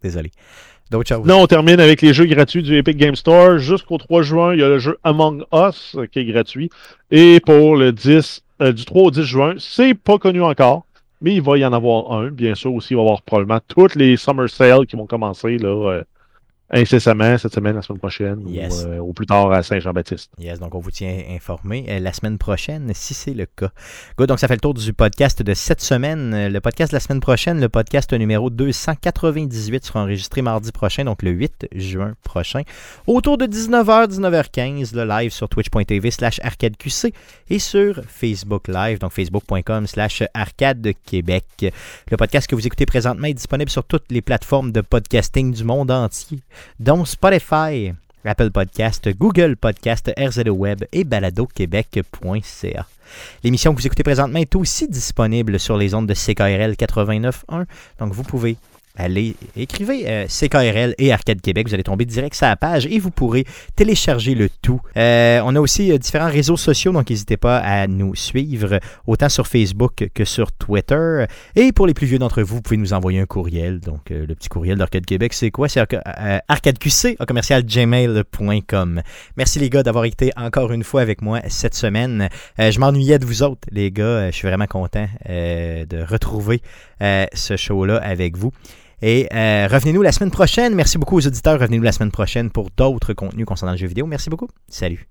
Désolé. D'autres choses? Non, on termine avec les jeux gratuits du Epic Game Store. Jusqu'au 3 juin, il y a le jeu Among Us qui est gratuit. Et pour le 10, du 3 au 10 juin, c'est pas connu encore, mais il va y en avoir un. Bien sûr, aussi, il va y avoir probablement toutes les Summer Sales qui vont commencer là, incessamment cette semaine, la semaine prochaine, yes. Ou au plus tard à Saint-Jean-Baptiste. Yes, donc on vous tient informé la semaine prochaine, si c'est le cas. Good, donc ça fait le tour du podcast de cette semaine. Le podcast de la semaine prochaine, le podcast numéro 298 sera enregistré mardi prochain, donc le 8 juin prochain, autour de 19h, 19h15, le live sur twitch.tv/ArcadeQC et sur Facebook Live, donc facebook.com/ArcadeQuébec. Le podcast que vous écoutez présentement est disponible sur toutes les plateformes de podcasting du monde entier, dont Spotify, Apple Podcast, Google Podcast, RZO Web et baladoquebec.ca. L'émission que vous écoutez présentement est aussi disponible sur les ondes de CKRL 89.1, donc vous pouvez aller écrivez CKRL et Arcade Québec, vous allez tomber direct sur la page et vous pourrez télécharger le tout. On a aussi différents réseaux sociaux, donc n'hésitez pas à nous suivre, autant sur Facebook que sur Twitter. Et pour les plus vieux d'entre vous, vous pouvez nous envoyer un courriel. Donc, le petit courriel d'Arcade Québec, c'est quoi? C'est arcadeqc@gmail.com. Merci les gars d'avoir été encore une fois avec moi cette semaine. Je m'ennuyais de vous autres, les gars. Je suis vraiment content de retrouver ce show-là avec vous. Et revenez-nous la semaine prochaine. Merci beaucoup aux auditeurs. Revenez-nous la semaine prochaine pour d'autres contenus concernant le jeu vidéo. Merci beaucoup. Salut.